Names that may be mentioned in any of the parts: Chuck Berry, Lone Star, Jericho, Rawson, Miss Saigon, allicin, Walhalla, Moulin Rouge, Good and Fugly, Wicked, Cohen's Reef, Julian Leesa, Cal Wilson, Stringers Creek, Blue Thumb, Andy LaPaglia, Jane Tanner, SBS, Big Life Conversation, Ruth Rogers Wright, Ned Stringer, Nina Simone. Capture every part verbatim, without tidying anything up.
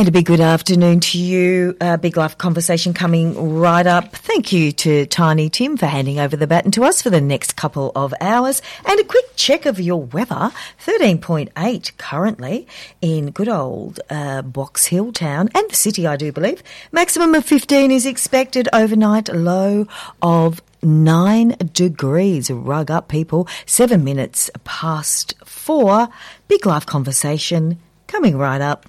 And a big good afternoon to you. A big life conversation coming right up. Thank you to Tiny Tim for handing over the baton to us for the next couple of hours. And a quick check of your weather. thirteen point eight currently in good old uh, Box Hill town and the city, I do believe. Maximum of fifteen is expected overnight, low of nine degrees. Rug up, people. Seven minutes past four. Big life conversation coming right up.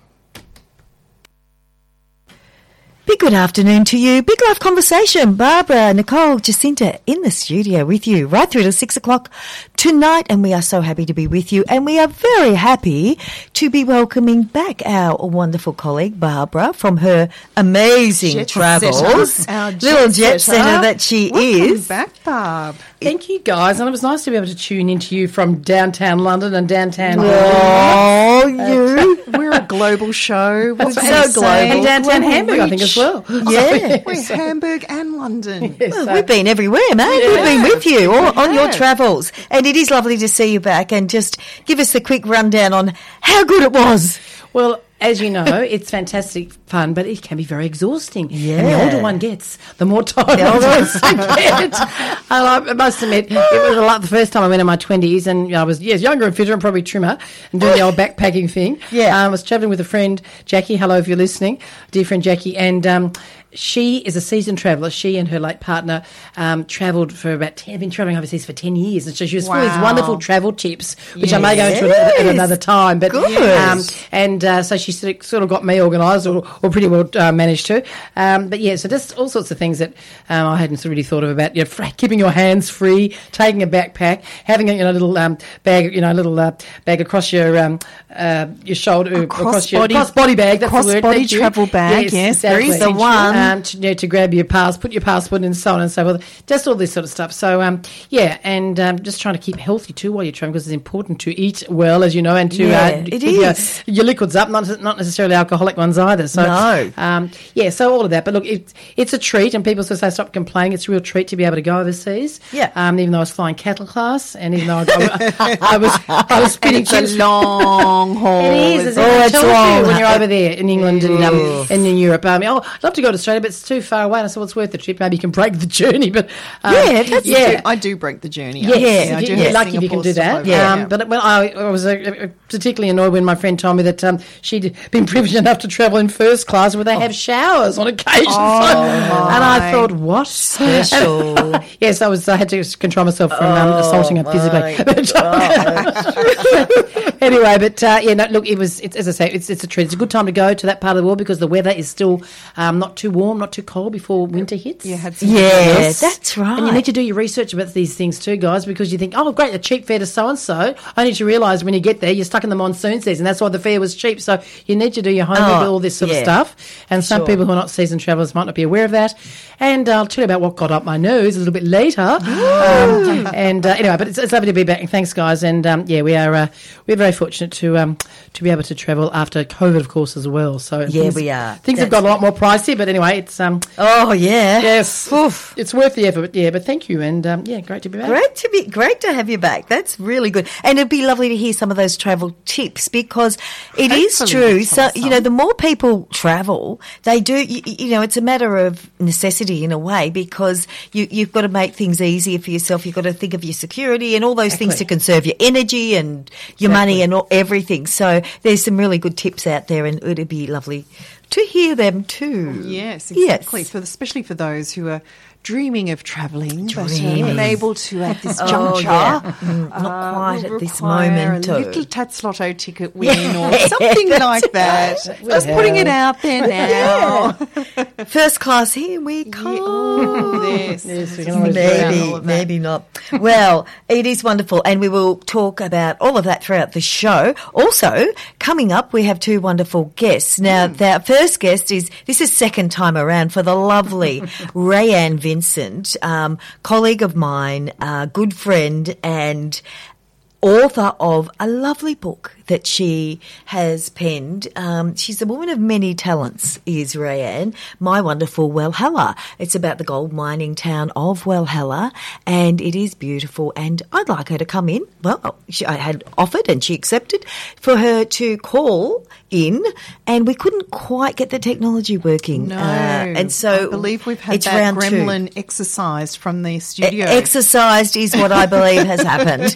Big good afternoon to you. Big Life Conversation. Barbara, Nicole, Jacinta in the studio with you right through to six o'clock tonight. And we are so happy to be with you. And we are very happy to be welcoming back our wonderful colleague, Barbara, from her amazing jet travels. Setter, our jet little jet setter, setter that she Welcome is. Welcome back, Barb. Thank you, guys. And it was nice to be able to tune into you from downtown London and downtown. Oh, you. We're a global show. We're so global. And downtown Hamburg, I think, as well. Yeah. We're Hamburg and London. Yes, well, so. We've been everywhere, mate. Yeah. We've been with you all, on your travels. And it is lovely to see you back. And just give us the quick rundown on how good it was. Well, as you know, it's fantastic fun, but it can be very exhausting. Yeah. And the older one gets, the more tired the older I get. And I must admit, it was a lot. The first time I went in my twenties, and I was yes younger and fitter and probably trimmer, and doing the old backpacking thing. Yeah, um, I was travelling with a friend, Jackie. Hello, if you're listening, dear friend Jackie, and. Um, She is a seasoned traveller. She and her late partner um, travelled for about ten, been travelling overseas for ten years, and so she was full wow. of these wonderful travel tips, which yes. I may go into yes. at another time. But um, and uh, so she sort of got me organised, or, or pretty well uh, managed to. Um, but yeah, so just all sorts of things that um, I hadn't really thought of about you know, keeping your hands free, taking a backpack, having a you know little um, bag, you know little uh, bag across your um, uh, your shoulder, across your cross body bag, that's cross the word, body travel you. Bag, yes, yes exactly. There is the one. Um, Um, to, you know, to grab your pass, put your passport in and so on and so forth, just all this sort of stuff. So, um, yeah, and um, just trying to keep healthy too while you're traveling, because it's important to eat well, as you know, and to yeah, uh, it is. You know, your liquids up, not not necessarily alcoholic ones either. So, no. Um, yeah, so all of that. But look, it, it's a treat, and people say stop complaining. It's a real treat to be able to go overseas. Yeah. Um, even though I was flying cattle class, and even though I, I, I was I was spinning it's a long haul. It is. It's oh, it's long you when you're over there in England and um, and in Europe. Um, oh, I'd love to go to Australia. But it's too far away, and I said, well, it's worth the trip. Maybe you can break the journey. But um, yeah, that's yeah. I do break the journey. Yes. Yes. Yeah, I do. You're lucky if you can do that. Yeah. Um, yeah. But well, I, I was uh, particularly annoyed when my friend told me that um, she'd been privileged enough to travel in first class, where they oh. have showers on occasion. Oh, so, and I thought, what special? And, yes, I was. I had to control myself from um, assaulting her physically. But, anyway, but uh, yeah, no, look, it was. It's, as I say, it's, it's a treat. It's a good time to go to that part of the world, because the weather is still um, not too warm. warm, not too cold before winter hits. Yeah, yes, that's right. And you need to do your research about these things too, guys, because you think, oh, great, a cheap fare to so-and-so, only to realise when you get there you're stuck in the monsoon season. That's why the fare was cheap. So you need to do your homework, oh, all this sort yeah. of stuff. And some sure. people who are not seasoned travellers might not be aware of that. And I'll tell you about what got up my nose a little bit later. um, and uh, anyway, but it's, it's lovely to be back. Thanks, guys. And, um, yeah, we are uh, we're very fortunate to um, to be able to travel after COVID, of course, as well. So yeah, things, we are. Things that's have got a lot more pricey, but anyway, it's um. Oh yeah. Yes. Oof. It's worth the effort. Yeah, but thank you, and um, yeah, great to be back. Great to be, great to have you back. That's really good, and it'd be lovely to hear some of those travel tips, because it Hopefully is true. So some. You know, the more people travel, they do. You, you know, it's a matter of necessity in a way, because you you've got to make things easier for yourself. You've got to think of your security and all those exactly. things to conserve your energy and your exactly. money and all, everything. So there's some really good tips out there, and it'd be lovely to hear them too. Yes, exactly. Yes. For especially for those who are dreaming of travelling but are unable to at this juncture. Oh, yeah. mm, not uh, quite at this moment. A little Tats Lotto ticket win yeah. or something like that. Right. Just well. putting it out there now. Yeah. First class, here we come. Yeah. Oh, yes. Yes, we can maybe, maybe not. Well, it is wonderful, and we will talk about all of that throughout the show. Also, coming up, we have two wonderful guests. Now, mm. our first guest is, this is second time around for the lovely Rae Anne Vincent. Vincent, um, colleague of mine, uh, good friend and author of a lovely book that she has penned. Um, she's a woman of many talents, is Rae Anne. My wonderful Walhalla. It's about the gold mining town of Walhalla, and it is beautiful, and I'd like her to come in. Well, she, I had offered and she accepted for her to call in, and we couldn't quite get the technology working. No. Uh, and so I believe we've had that gremlin two. exercised from the studio. E- exercised is what I believe has happened.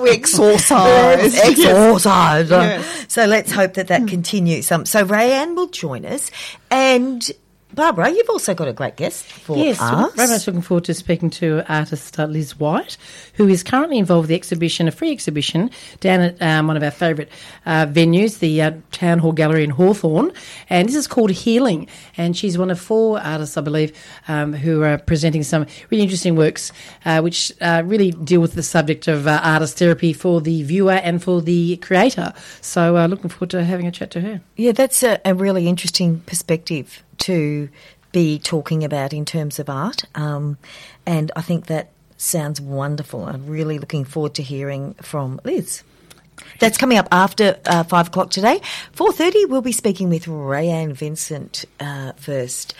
We're exorcised. Exorcised. Yes. So let's hope that that continues. Um, so Rae Anne will join us. And Barbara, you've also got a great guest for yes, us. Yes, very much looking forward to speaking to artist uh, Liz Whyte, who is currently involved with the exhibition, a free exhibition, down at um, one of our favourite uh, venues, the uh, Town Hall Gallery in Hawthorne. And this is called Healing. And she's one of four artists, I believe, um, who are presenting some really interesting works uh, which uh, really deal with the subject of uh, artist therapy for the viewer and for the creator. So uh, looking forward to having a chat to her. Yeah, that's a, a really interesting perspective to be talking about in terms of art, um, and I think that sounds wonderful. I'm really looking forward to hearing from Liz. That's coming up after uh, five o'clock today. four thirty, we'll be speaking with Rae Anne Vincent uh, first.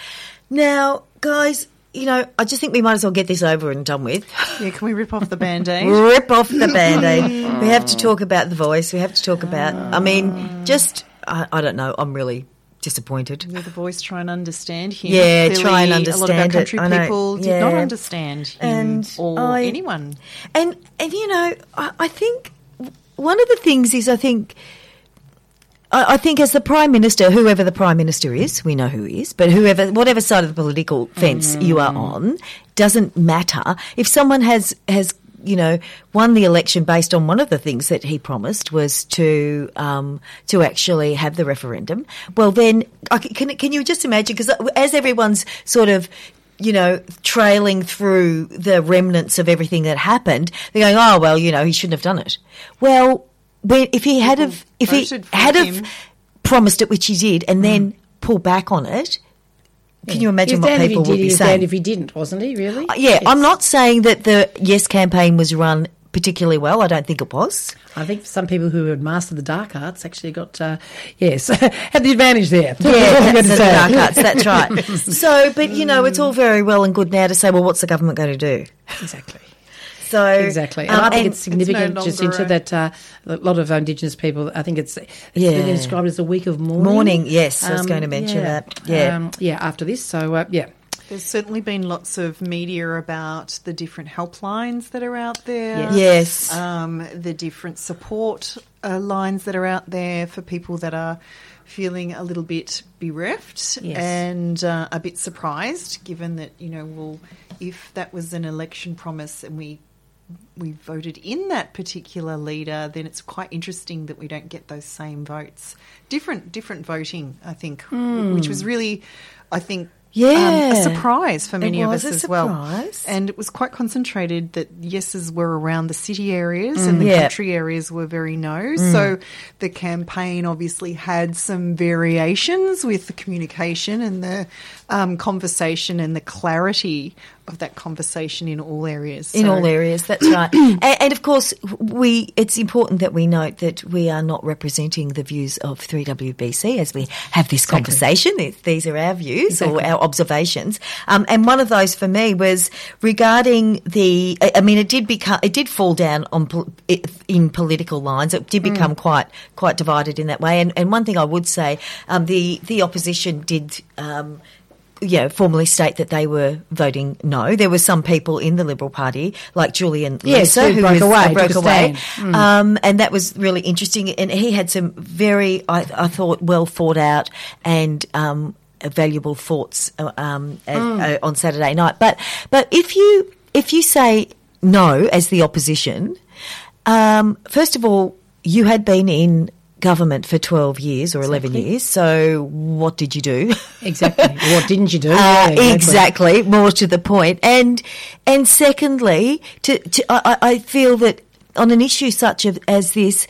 Now, guys, you know, I just think we might as well get this over and done with. Yeah, can we rip off the Band-Aid? Rip off the Band-Aid. We have to talk about The Voice. We have to talk about, I mean, just, I, I don't know, I'm really disappointed. Yeah, The Voice, try and understand him. Yeah, Clearly, try and understand it. A lot of our country it. people did yeah. not understand him and or I, anyone. And, and you know, I, I think one of the things is I think I, I think as the Prime Minister, whoever the Prime Minister is, we know who he is, but whoever, whatever side of the political fence mm. you are on, doesn't matter. If someone has, has you know, won the election based on one of the things that he promised was to um, to actually have the referendum. Well, then, can can you just imagine? Because as everyone's sort of, you know, trailing through the remnants of everything that happened, they're going, "Oh well, you know, he shouldn't have done it." Well, if he had have, if he had have promised it, which he did, and mm. then pull back on it. Can you imagine what people would be saying? He was banned if he didn't, wasn't he, really? Uh, yeah, yes. I'm not saying that the Yes campaign was run particularly well. I don't think it was. I think some people who had mastered the dark arts actually got, uh, yes, had the advantage there. Yeah, the dark arts, that's right. So, but, you know, it's all very well and good now to say, well, what's the government going to do? Exactly. So, exactly, and um, I think and it's significant it's no just into that uh, a lot of Indigenous people, I think it's, it's yeah. been described as a week of mourning. Mourning, yes, um, I was going to mention yeah. that. Yeah, um, yeah. after this, so, uh, yeah. There's certainly been lots of media about the different helplines that are out there. Yes. yes. Um, the different support uh, lines that are out there for people that are feeling a little bit bereft yes. and uh, a bit surprised, given that, you know, well, if that was an election promise and we we voted in that particular leader, then it's quite interesting that we don't get those same votes. Different different voting, I think, mm. which was really, I think, yeah. um, a surprise for many of us as surprise. well. And it was quite concentrated that yeses were around the city areas mm. and the yeah. country areas were very no's. Mm. So the campaign obviously had some variations with the communication and the um, conversation and the clarity of that conversation in all areas. So. In all areas, that's right. And, and, of course, we it's important that we note that we are not representing the views of three W B C as we have this exactly. conversation. These are our views exactly. or our observations. Um, and one of those for me was regarding the – I mean, it did become it did fall down on in political lines. It did become mm. quite quite divided in that way. And, and one thing I would say, um, the, the opposition did um, – yeah, formally state that they were voting no. There were some people in the Liberal Party, like Julian yes, Lesser, who, who broke was, away, broke away. Mm. Um, and that was really interesting. And he had some very, I, I thought, well thought out and um, valuable thoughts um, at, mm. uh, on Saturday night. But but if you if you say no as the opposition, um, first of all, you had been in government for twelve years or eleven exactly. years, so what did you do? Exactly. What didn't you do? Uh, yeah, exactly. exactly, more to the point. And and secondly, to, to I, I feel that on an issue such as this,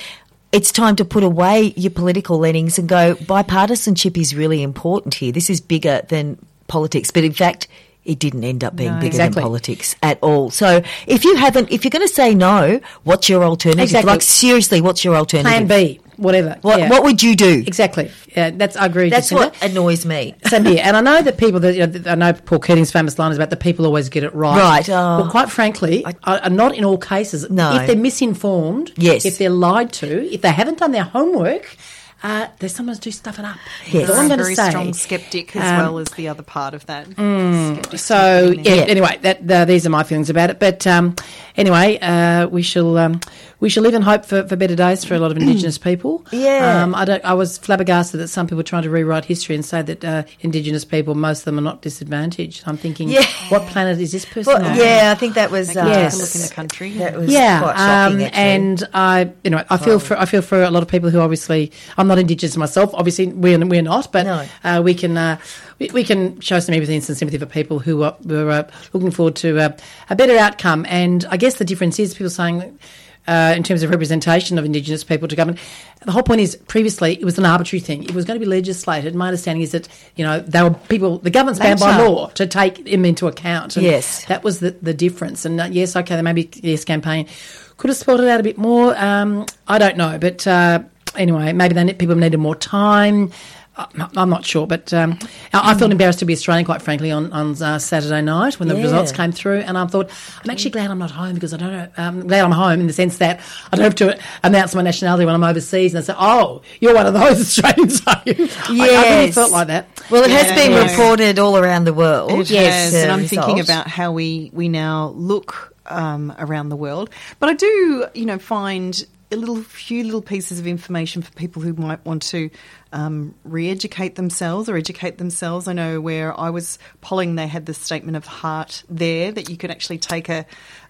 it's time to put away your political leanings and go, bipartisanship is really important here. This is bigger than politics. But in fact, it didn't end up being no, bigger exactly. than politics at all. So if you haven't, if you're going to say no, what's your alternative? Exactly. Like seriously, what's your alternative? Plan B. whatever. What, yeah. what would you do? Exactly. Yeah, that's I agree. That's what that. annoys me. Same here. And I know that people that you know, I know Paul Keating's famous line is about the people always get it right. Right. Oh. Well, quite frankly, I, I, not in all cases. No. If they're misinformed, yes. If they're lied to, if they haven't done their homework. Uh, they sometimes do stuff it up. Yes, I'm a very say, strong sceptic as um, well as the other part of that. Mm, so yeah, yeah. Anyway, that the, these are my feelings about it. But um, anyway, uh, we shall um, we shall live and hope for, for better days for a lot of Indigenous people. Yeah. Um, I don't. I was flabbergasted that some people were trying to rewrite history and say that uh, Indigenous people, most of them, are not disadvantaged. I'm thinking, yeah. what planet is this person well, on? Yeah, I think that was uh, yes. Take a look in the country. That was yeah. quite shocking. Um, and I, you know, I feel oh. for I feel for a lot of people who obviously. I'm not Indigenous myself. Obviously, we're we're not, but no. uh, we can uh, we, we can show some empathy and some sympathy for people who are, who are looking forward to uh, a better outcome. And I guess the difference is people saying, uh, in terms of representation of Indigenous people to government, the whole point is previously it was an arbitrary thing. It was going to be legislated. My understanding is that you know they were people. The government's bound by law to take them into account. And yes, that was the the difference. And uh, yes, okay, there may be yes campaign could have spelled it out a bit more. Um, I don't know, but. Uh, Anyway, maybe they people needed more time. I'm not sure, but um, I felt embarrassed to be Australian, quite frankly, on, on uh, Saturday night when the yeah. results came through, and I thought, I'm actually glad I'm not home because I don't know, I'm glad I'm home in the sense that I don't have to announce my nationality when I'm overseas, and I say, oh, you're one of those Australians, are you? Yes. I, I really felt like that. Well, it yeah, has been yes. reported all around the world. It yes, has, and I'm result. thinking about how we, we now look um, around the world. But I do, you know, find... a little few little pieces of information for people who might want to um, re-educate themselves or educate themselves. I know where I was polling, they had the statement of heart there that you could actually take a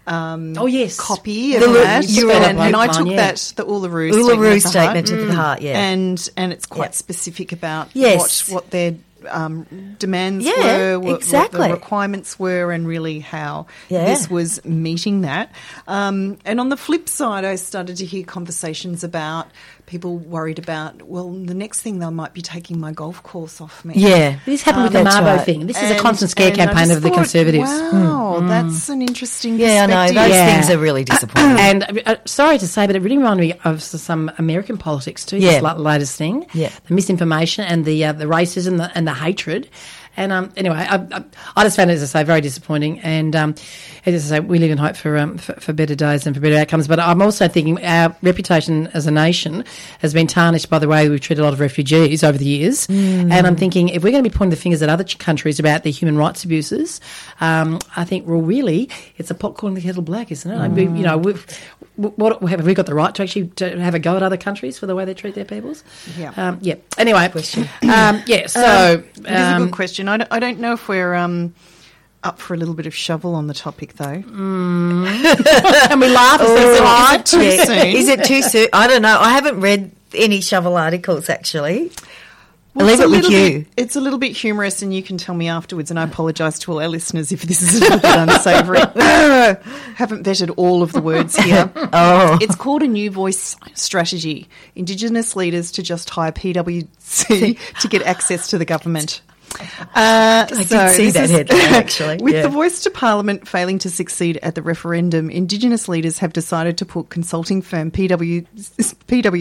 um, oh, yes. copy of the, that. You and, and, and I took line, yeah. that, the Uluru, Uluru statement of the heart, of the heart yeah. and and it's quite yeah. specific about yes. what, what their um, demands yeah, were, what, exactly. what the requirements were and really how yeah. this was meeting that. Um, and on the flip side, I started to hear conversations about people worried about, well, the next thing they might be taking my golf course off me. Yeah. This happened um, with the Mabo right. thing. This and, is a constant scare campaign of thought, the Conservatives. Wow, mm. that's an interesting yeah, perspective. Yeah, I know. Those yeah. things are really disappointing. Uh, and uh, sorry to say, but it really reminded me of some American politics too, yeah. this latest thing, yeah. the misinformation and the uh, the racism and the, and the hatred. And um, anyway, I, I, I just found it, as I say, very disappointing. And um, as I say, we live in hope for, um, for for better days and for better outcomes. But I'm also thinking our reputation as a nation has been tarnished by the way we've treated a lot of refugees over the years. Mm. And I'm thinking if we're going to be pointing the fingers at other countries about their human rights abuses, um, I think, well, really, it's a pot calling the kettle black, isn't it? Mm. I mean, you know, we've, what have we got the right to actually to have a go at other countries for the way they treat their peoples? Yeah. Um, yeah. Anyway, question. Um, yeah. So um, it is a good question. I don't know if we're um, up for a little bit of shovel on the topic, though. Mm. And we laugh. Oh, is, it, is it too yeah. soon? Is it too soon? I don't know. I haven't read any shovel articles, actually. Well, I'll leave it with you. Bit, it's a little bit humorous, and you can tell me afterwards, and I apologise to all our listeners if this is a little bit unsavoury. Haven't vetted all of the words here. Oh. It's called a new voice strategy, Indigenous leaders to just hire P W C to get access to the government. Uh, I so did see that headline, actually. With yeah. the voice to Parliament failing to succeed at the referendum, Indigenous leaders have decided to put consulting firm P W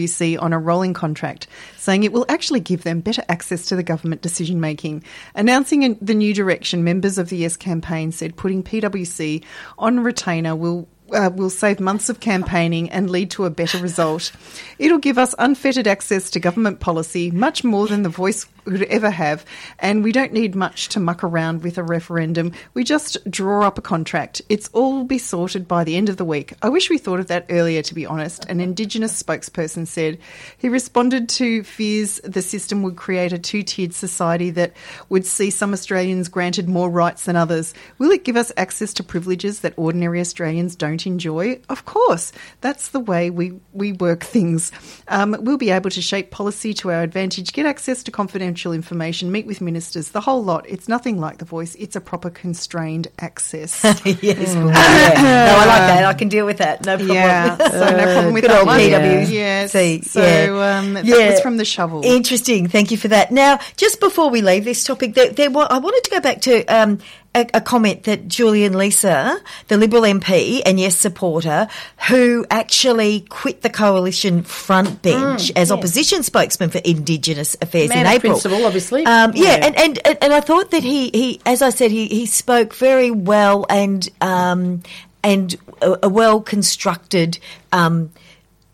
C on a rolling contract, saying it will actually give them better access to the government decision-making. Announcing the new direction, members of the Yes campaign said putting P W C on retainer will... Uh, will save months of campaigning and lead to a better result. It'll give us unfettered access to government policy, much more than the voice could ever have, and we don't need much to muck around with a referendum. We just draw up a contract. It's all be sorted by the end of the week. I wish we thought of that earlier, to be honest, an Indigenous spokesperson said. He responded to fears the system would create a two-tiered society that would see some Australians granted more rights than others. Will it give us access to privileges that ordinary Australians don't enjoy? Of course. That's the way we, we work things. Um, we'll be able to shape policy to our advantage, get access to confidential information, meet with ministers, the whole lot. It's nothing like The Voice. It's a proper constrained access. yes. Mm. yeah. No, I like that. I can deal with that. No problem. Yeah. So no problem with that one. P W C. Yes. So yeah. Um, that yeah. was from the shovel. Interesting. Thank you for that. Now, just before we leave this topic, there, there, I wanted to go back to um, a, a comment that Julian Leesa, the Liberal M P and Yes supporter, who actually quit the coalition front bench mm, as yes. opposition spokesman for Indigenous Affairs Man in April. Principle, obviously. Um, yeah, yeah. And, and, and I thought that he, he as I said, he, he spoke very well and um, and a, a well-constructed um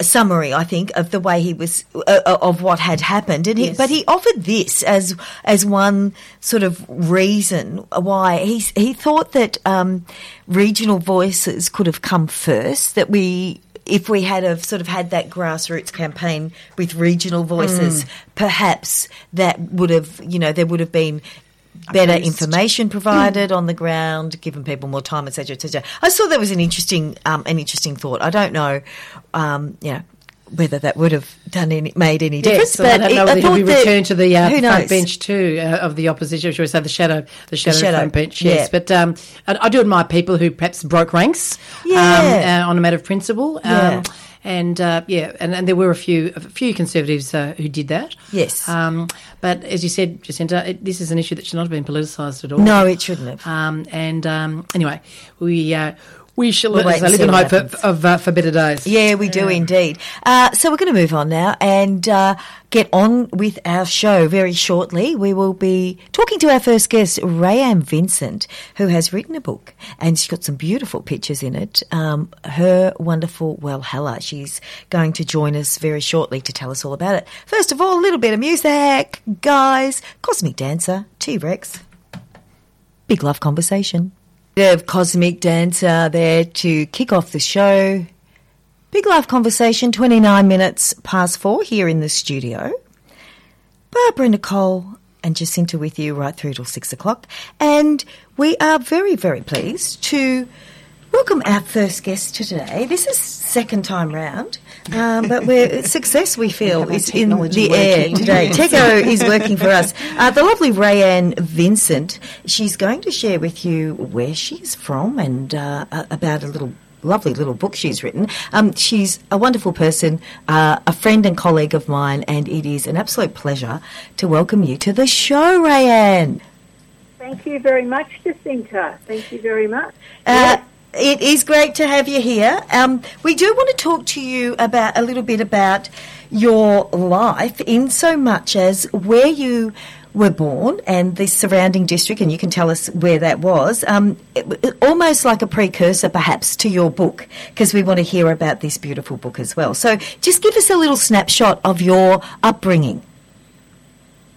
a summary, I think, of the way he was uh, of what had happened, and he, yes. but he offered this as as one sort of reason why he he thought that um, regional voices could have come first. That we, if we had have sort of had that grassroots campaign with regional voices, mm. perhaps that would have, you know, there would have been better information provided mm. on the ground, giving people more time, et cetera, et cetera. I saw that was an interesting, um, an interesting thought. I don't know, um, you know, whether that would have done any, made any difference. Yes, but I don't know whether he'll be returned to the uh, front bench too uh, of the opposition, should we say the shadow, the shadow, the shadow front bench. Yes, yeah. but um, I, I do admire people who perhaps broke ranks yeah. um, uh, on a matter of principle. Um, yeah. And uh, yeah, and, and there were a few a few Conservatives uh, who did that. Yes. Um, but as you said, Jacinta, it, this is an issue that should not have been politicised at all. No, it shouldn't have. Um, and um, anyway, we uh, we shall we'll live in hope happens. of uh, for better days. Yeah, we do yeah. indeed. Uh, so we're going to move on now and uh, get on with our show very shortly. We will be talking to our first guest, Rae Anne Vincent, who has written a book and she's got some beautiful pictures in it. Um, her wonderful Walhalla. She's going to join us very shortly to tell us all about it. First of all, a little bit of music, guys. Cosmic Dancer, T-Rex. Big Love Conversation. Bit of Cosmic Dancer there to kick off the show. Big Life Conversation, twenty-nine minutes past four here in the studio. Barbara, Nicole and Jacinta with you right through till six o'clock. And we are very, very pleased to welcome our first guest today. This is second time round, um, but we're, success, we feel, is in the air today. Techo is working for us. Uh, the lovely Rae Anne Vincent, she's going to share with you where she's from and uh, about a little lovely little book she's written. Um, she's a wonderful person, uh, a friend and colleague of mine, and it is an absolute pleasure to welcome you to the show, Rae Anne. Thank you very much, Jacinta. Thank you very much. Uh, yeah. It is great to have you here. Um, we do want to talk to you about a little bit about your life in so much as where you were born and the surrounding district, and you can tell us where that was, um, it, it, almost like a precursor perhaps to your book, because we want to hear about this beautiful book as well. So just give us a little snapshot of your upbringing.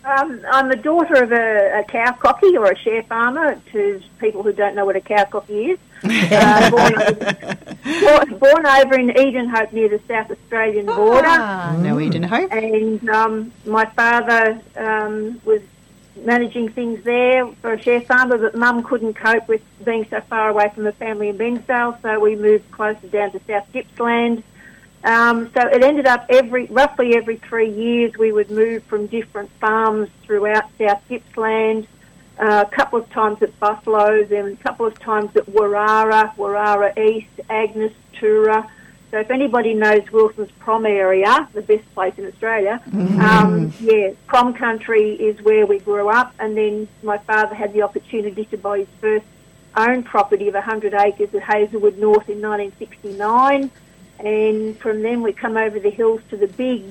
Um, I'm the daughter of a, a cow cocky, or a share farmer, to people who don't know what a cow cocky is. uh, born, over, born over in Edenhope near the South Australian border. Ah, no Edenhope. And um, my father um, was managing things there for a share farmer, but Mum couldn't cope with being so far away from her family in Bensdale, so we moved closer down to South Gippsland. Um, so it ended up every roughly every three years we would move from different farms throughout South Gippsland. Uh, a couple of times at Buffalo, then a couple of times at Warara, Warara East, Agnes, Toora. So if anybody knows Wilson's Prom area, the best place in Australia, mm. um, yeah, Prom country is where we grew up. And then my father had the opportunity to buy his first own property of one hundred acres at Hazelwood North in nineteen sixty-nine. And from then we come over the hills to the big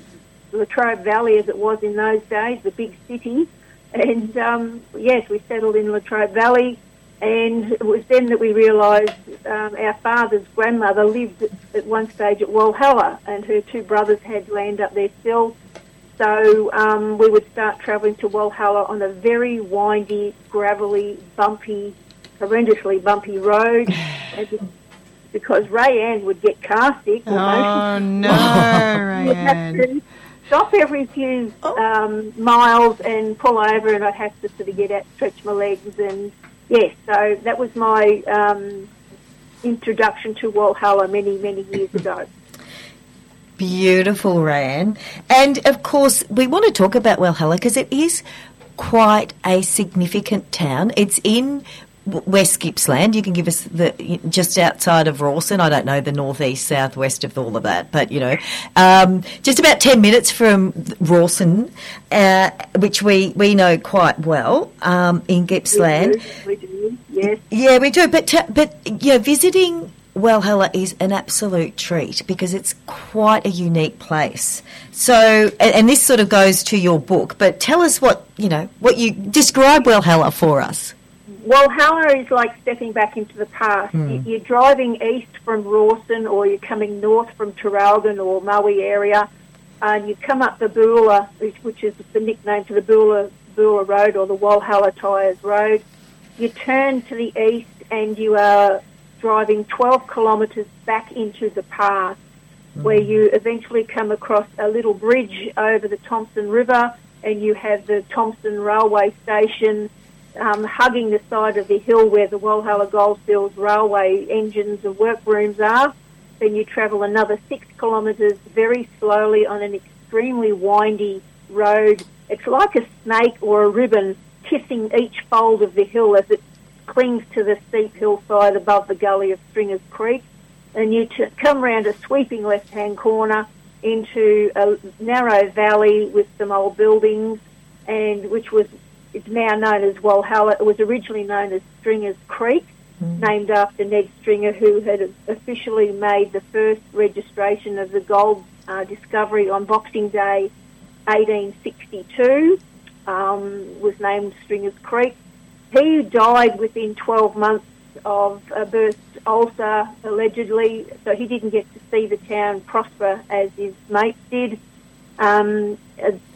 La Trobe Valley, as it was in those days, the big city. And, um, yes, we settled in La Trobe Valley, and it was then that we realised um, our father's grandmother lived at, at one stage at Walhalla, and her two brothers had land up there still. So um, we would start travelling to Walhalla on a very windy, gravelly, bumpy, horrendously bumpy road, because Rae Anne would get car sick. Oh, no, Rae Anne. Stop every few oh. um, miles and pull over, and I'd have to sort of get out, stretch my legs, and yes, yeah, so that was my um, introduction to Walhalla many, many years ago. Beautiful, Rae Anne. And of course, we want to talk about Walhalla because it is quite a significant town. It's in West Gippsland. You can give us the just outside of Rawson. I don't know the northeast, southwest of all of that, but you know, um, just about ten minutes from Rawson, uh, which we, we know quite well um, in Gippsland. We do, we do. yes. Yeah, we do. But, to, but yeah, visiting Walhalla is an absolute treat because it's quite a unique place. So, and, and this sort of goes to your book, but tell us what, you know, what you describe Walhalla for us. Walhalla is like stepping back into the past. Mm. You're driving east from Rawson or you're coming north from Terralgon or Maui area and you come up the Boola, which is the nickname for the Boola, Boola Road or the Walhalla Tyres Road. You turn to the east and you are driving twelve kilometres back into the past mm. where you eventually come across a little bridge over the Thompson River and you have the Thompson Railway Station Um, hugging the side of the hill where the Walhalla Goldfields Railway engines and workrooms are. Then you travel another six kilometres very slowly on an extremely windy road. It's like a snake or a ribbon kissing each fold of the hill as it clings to the steep hillside above the gully of Stringers Creek. And you t- come round a sweeping left-hand corner into a narrow valley with some old buildings, and which was... It's now known as Walhalla. It was originally known as Stringers Creek, mm. named after Ned Stringer, who had officially made the first registration of the gold uh, discovery on Boxing Day eighteen sixty-two, um, was named Stringers Creek. He died within twelve months of a burst ulcer, allegedly, so he didn't get to see the town prosper as his mates did, um,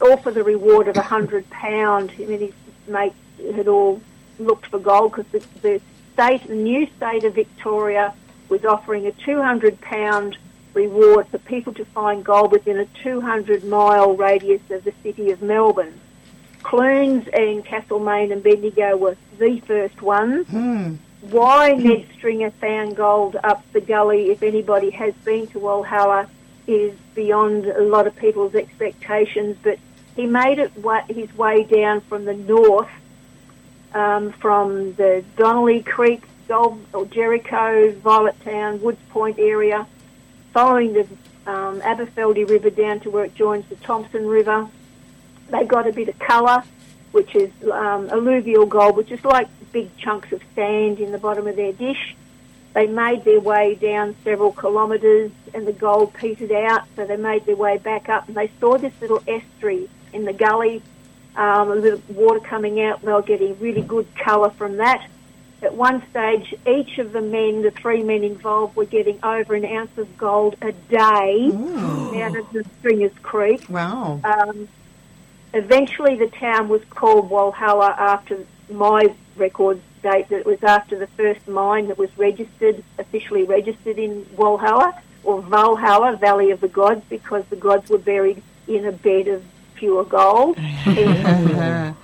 all for the reward of one hundred pounds. I mean, his mates had all looked for gold because the, the state, the new state of Victoria was offering a two hundred pounds reward for people to find gold within a two hundred mile radius of the city of Melbourne. Clunes and Castlemaine and Bendigo were the first ones. Mm. Why mm. Ned Stringer found gold up the gully, if anybody has been to Walhalla, is beyond a lot of people's expectations, but he made it wa- his way down from the north, um, from the Donnelly Creek, Gold, or Jericho, Violet Town, Woods Point area, following the um, Aberfeldy River down to where it joins the Thompson River. They got a bit of colour, which is um, alluvial gold, which is like big chunks of sand in the bottom of their dish. They made their way down several kilometres and the gold petered out, so they made their way back up and they saw this little estuary in the gully, um, a little water coming out, and they were getting really good colour from that. At one stage, each of the men, the three men involved, were getting over an ounce of gold a day Ooh. Out of the Stringers Creek. Wow. Um, eventually the town was called Walhalla after my records date that it was after the first mine that was registered, officially registered in Walhalla, or Valhalla, Valley of the Gods, because the gods were buried in a bed of pure gold. the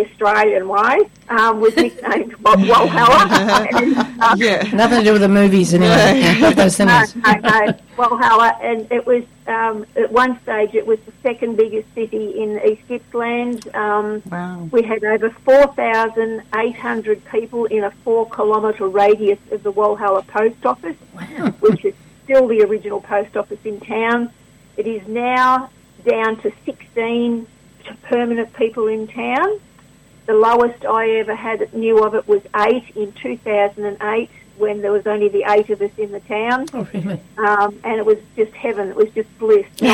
Australian way um, was nicknamed Walhalla. and, uh, yeah, nothing to do with the movies anyway. no, no, no, Walhalla, and it was um, at one stage it was the second biggest city in East Gippsland. Um, wow. We had over four thousand eight hundred people in a four kilometre radius of the Walhalla post office, wow. which is still the original post office in town. It is now down to sixteen permanent people in town. The lowest I ever had knew of it was eight in two thousand eight, when there was only the eight of us in the town. Oh, really? Um, and it was just heaven. It was just bliss. No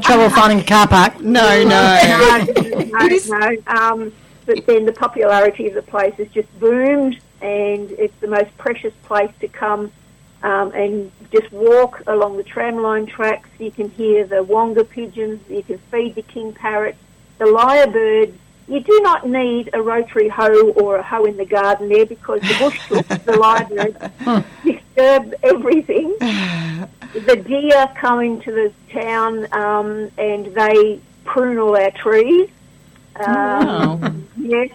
trouble finding a car park. No, no. no, no, no. Um, but then the popularity of the place has just boomed, and it's the most precious place to come um, and just walk along the tramline tracks. You can hear the wonga pigeons. You can feed the king parrot, the lyrebird. You do not need a rotary hoe or a hoe in the garden there because the bush tools, the lyrebird, disturb everything. The deer come into the town um, and they prune all our trees. Um, oh. Yes,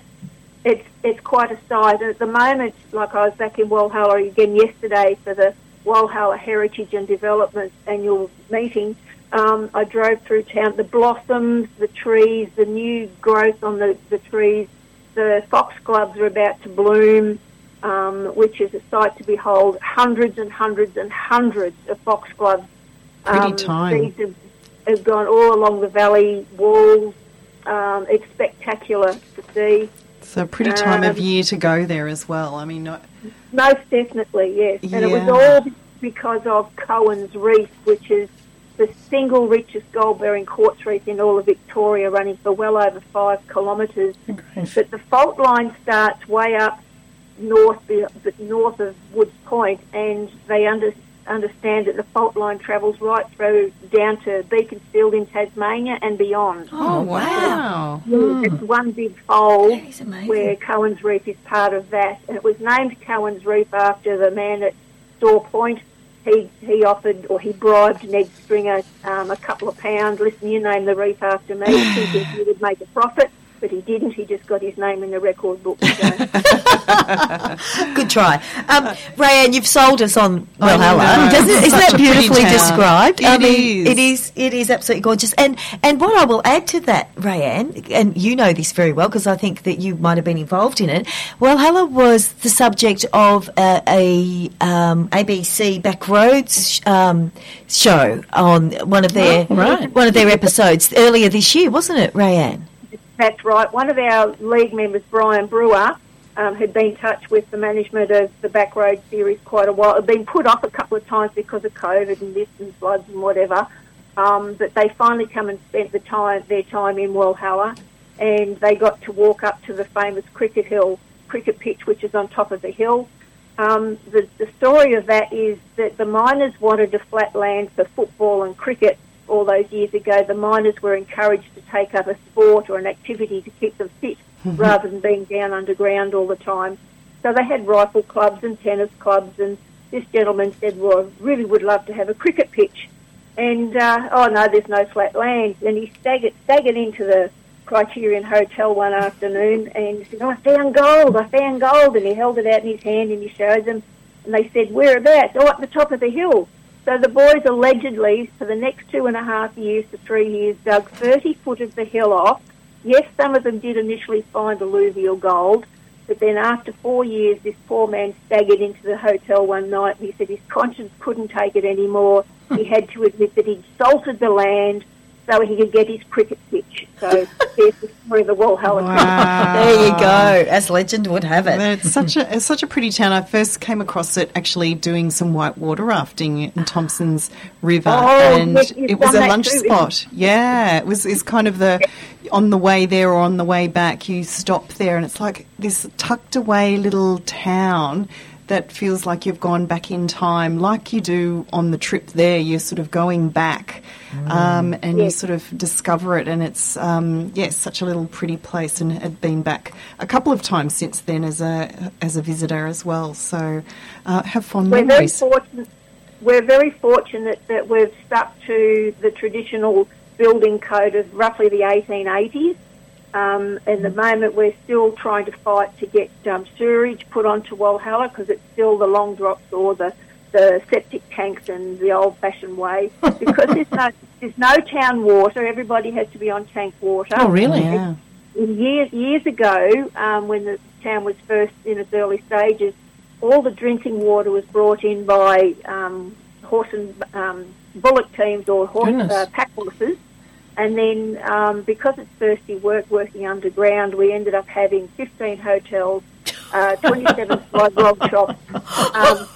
it's it's quite a sight. At the moment, like I was back in Walhalla again yesterday for the Walhalla Heritage and Development Annual Meeting, um, I drove through town. The blossoms, the trees, the new growth on the, the trees, the foxgloves are about to bloom, um, which is a sight to behold. Hundreds and hundreds and hundreds of foxgloves. Um, These have, have gone all along the valley walls. Um, it's spectacular to see. So a pretty time um, of year to go there as well. I mean, not... most definitely, yes. Yeah. And it was all because of Cohen's Reef, which is the single richest gold-bearing quartz reef in all of Victoria, running for well over five kilometres. Nice. But the fault line starts way up north, north of Woods Point, and they under, understand that the fault line travels right through down to Beaconsfield in Tasmania and beyond. Oh, wow. So, mm. It's one big fold where Cohen's Reef is part of that. And it was named Cohen's Reef after the man at Store Point. He he offered, or he bribed Ned Stringer um, a couple of pounds. Listen, you name the reef after me, thinking he would make a profit, but he didn't. He just got his name in the record book. So. Good try. Um, Rae Anne, you've sold us on Walhalla. Isn't that beautifully described? It I mean, is. It is. It is absolutely gorgeous. And and what I will add to that, Rae Anne, and you know this very well because I think that you might have been involved in it, Walhalla was the subject of a, a um, A B C Backroads um, show on one of their oh, right. one of their episodes earlier this year, wasn't it, Rae Anne? That's right. One of our league members, Brian Brewer, um, had been in touch with the management of the Backroad series quite a while. It had been put off a couple of times because of COVID and this and floods and whatever, um, but they finally come and spent the time, their time in Walhalla, and they got to walk up to the famous cricket hill, cricket pitch, which is on top of the hill. Um, the, the story of that is that the miners wanted to flat land for football and cricket. All those years ago, the miners were encouraged to take up a sport or an activity to keep them fit rather than being down underground all the time. So they had rifle clubs and tennis clubs, and this gentleman said, well, I really would love to have a cricket pitch. And, uh, oh, no, there's no flat land. And he staggered, staggered into the Criterion Hotel one afternoon and said, oh, I found gold, I found gold. And he held it out in his hand and he showed them. And they said, whereabouts? Oh, at the top of the hill. So the boys allegedly, for the next two and a half years to three years, dug thirty foot of the hill off. Yes, some of them did initially find alluvial gold, but then after four years, this poor man staggered into the hotel one night and he said his conscience couldn't take it anymore. He had to admit that he'd salted the land so he could get his cricket pitch. So there's the story of the Walhalla. Wow. There you go, as legend would have it. It's such a it's such a pretty town. I first came across it actually doing some white water rafting in Thompson's River, oh, and yes, it was a lunch too, spot. Yeah, it was. It's kind of the on the way there or on the way back, you stop there, and it's like this tucked away little town that feels like you've gone back in time, like you do on the trip there. You're sort of going back mm. um, and yes. you sort of discover it, and it's, um, yes, such a little pretty place, and had been back a couple of times since then as a as a visitor as well. So uh, have fond we're memories. Very fortunate, we're very fortunate that we've stuck to the traditional building code of roughly the eighteen eighties. Um, at the moment, we're still trying to fight to get um, sewerage put onto Walhalla because it's still the long drops or the, the septic tanks and the old-fashioned way. Because there's no there's no town water, everybody has to be on tank water. Oh, really? Yeah. Years years ago, um, when the town was first in its early stages, all the drinking water was brought in by um, horse and um, bullock teams or horse uh, pack horses. And then um, because it's thirsty work, working underground, we ended up having fifteen hotels, uh, twenty-seven fried grog shops, um,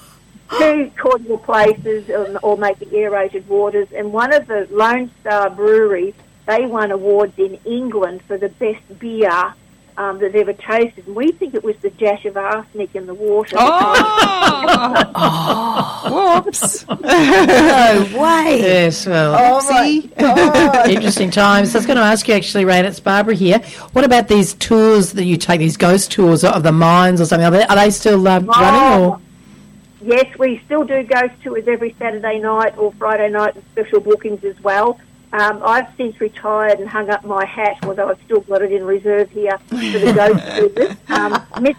two cordial places, um, all making aerated waters. And one of the Lone Star breweries, they won awards in England for the best beer um, that ever tasted. And we think it was the dash of arsenic in the water. Oh! oh. Whoops! No way! Yes, well, oh interesting times. I was going to ask you, actually, Rae Anne, it's Barbara here. What about these tours that you take, these ghost tours of the mines or something? Are they, are they still uh, oh. running? Or? Yes, we still do ghost tours every Saturday night or Friday night and special bookings as well. Um, I've since retired and hung up my hat, although I've still got it in reserve here for the ghost tours. Um, Miss,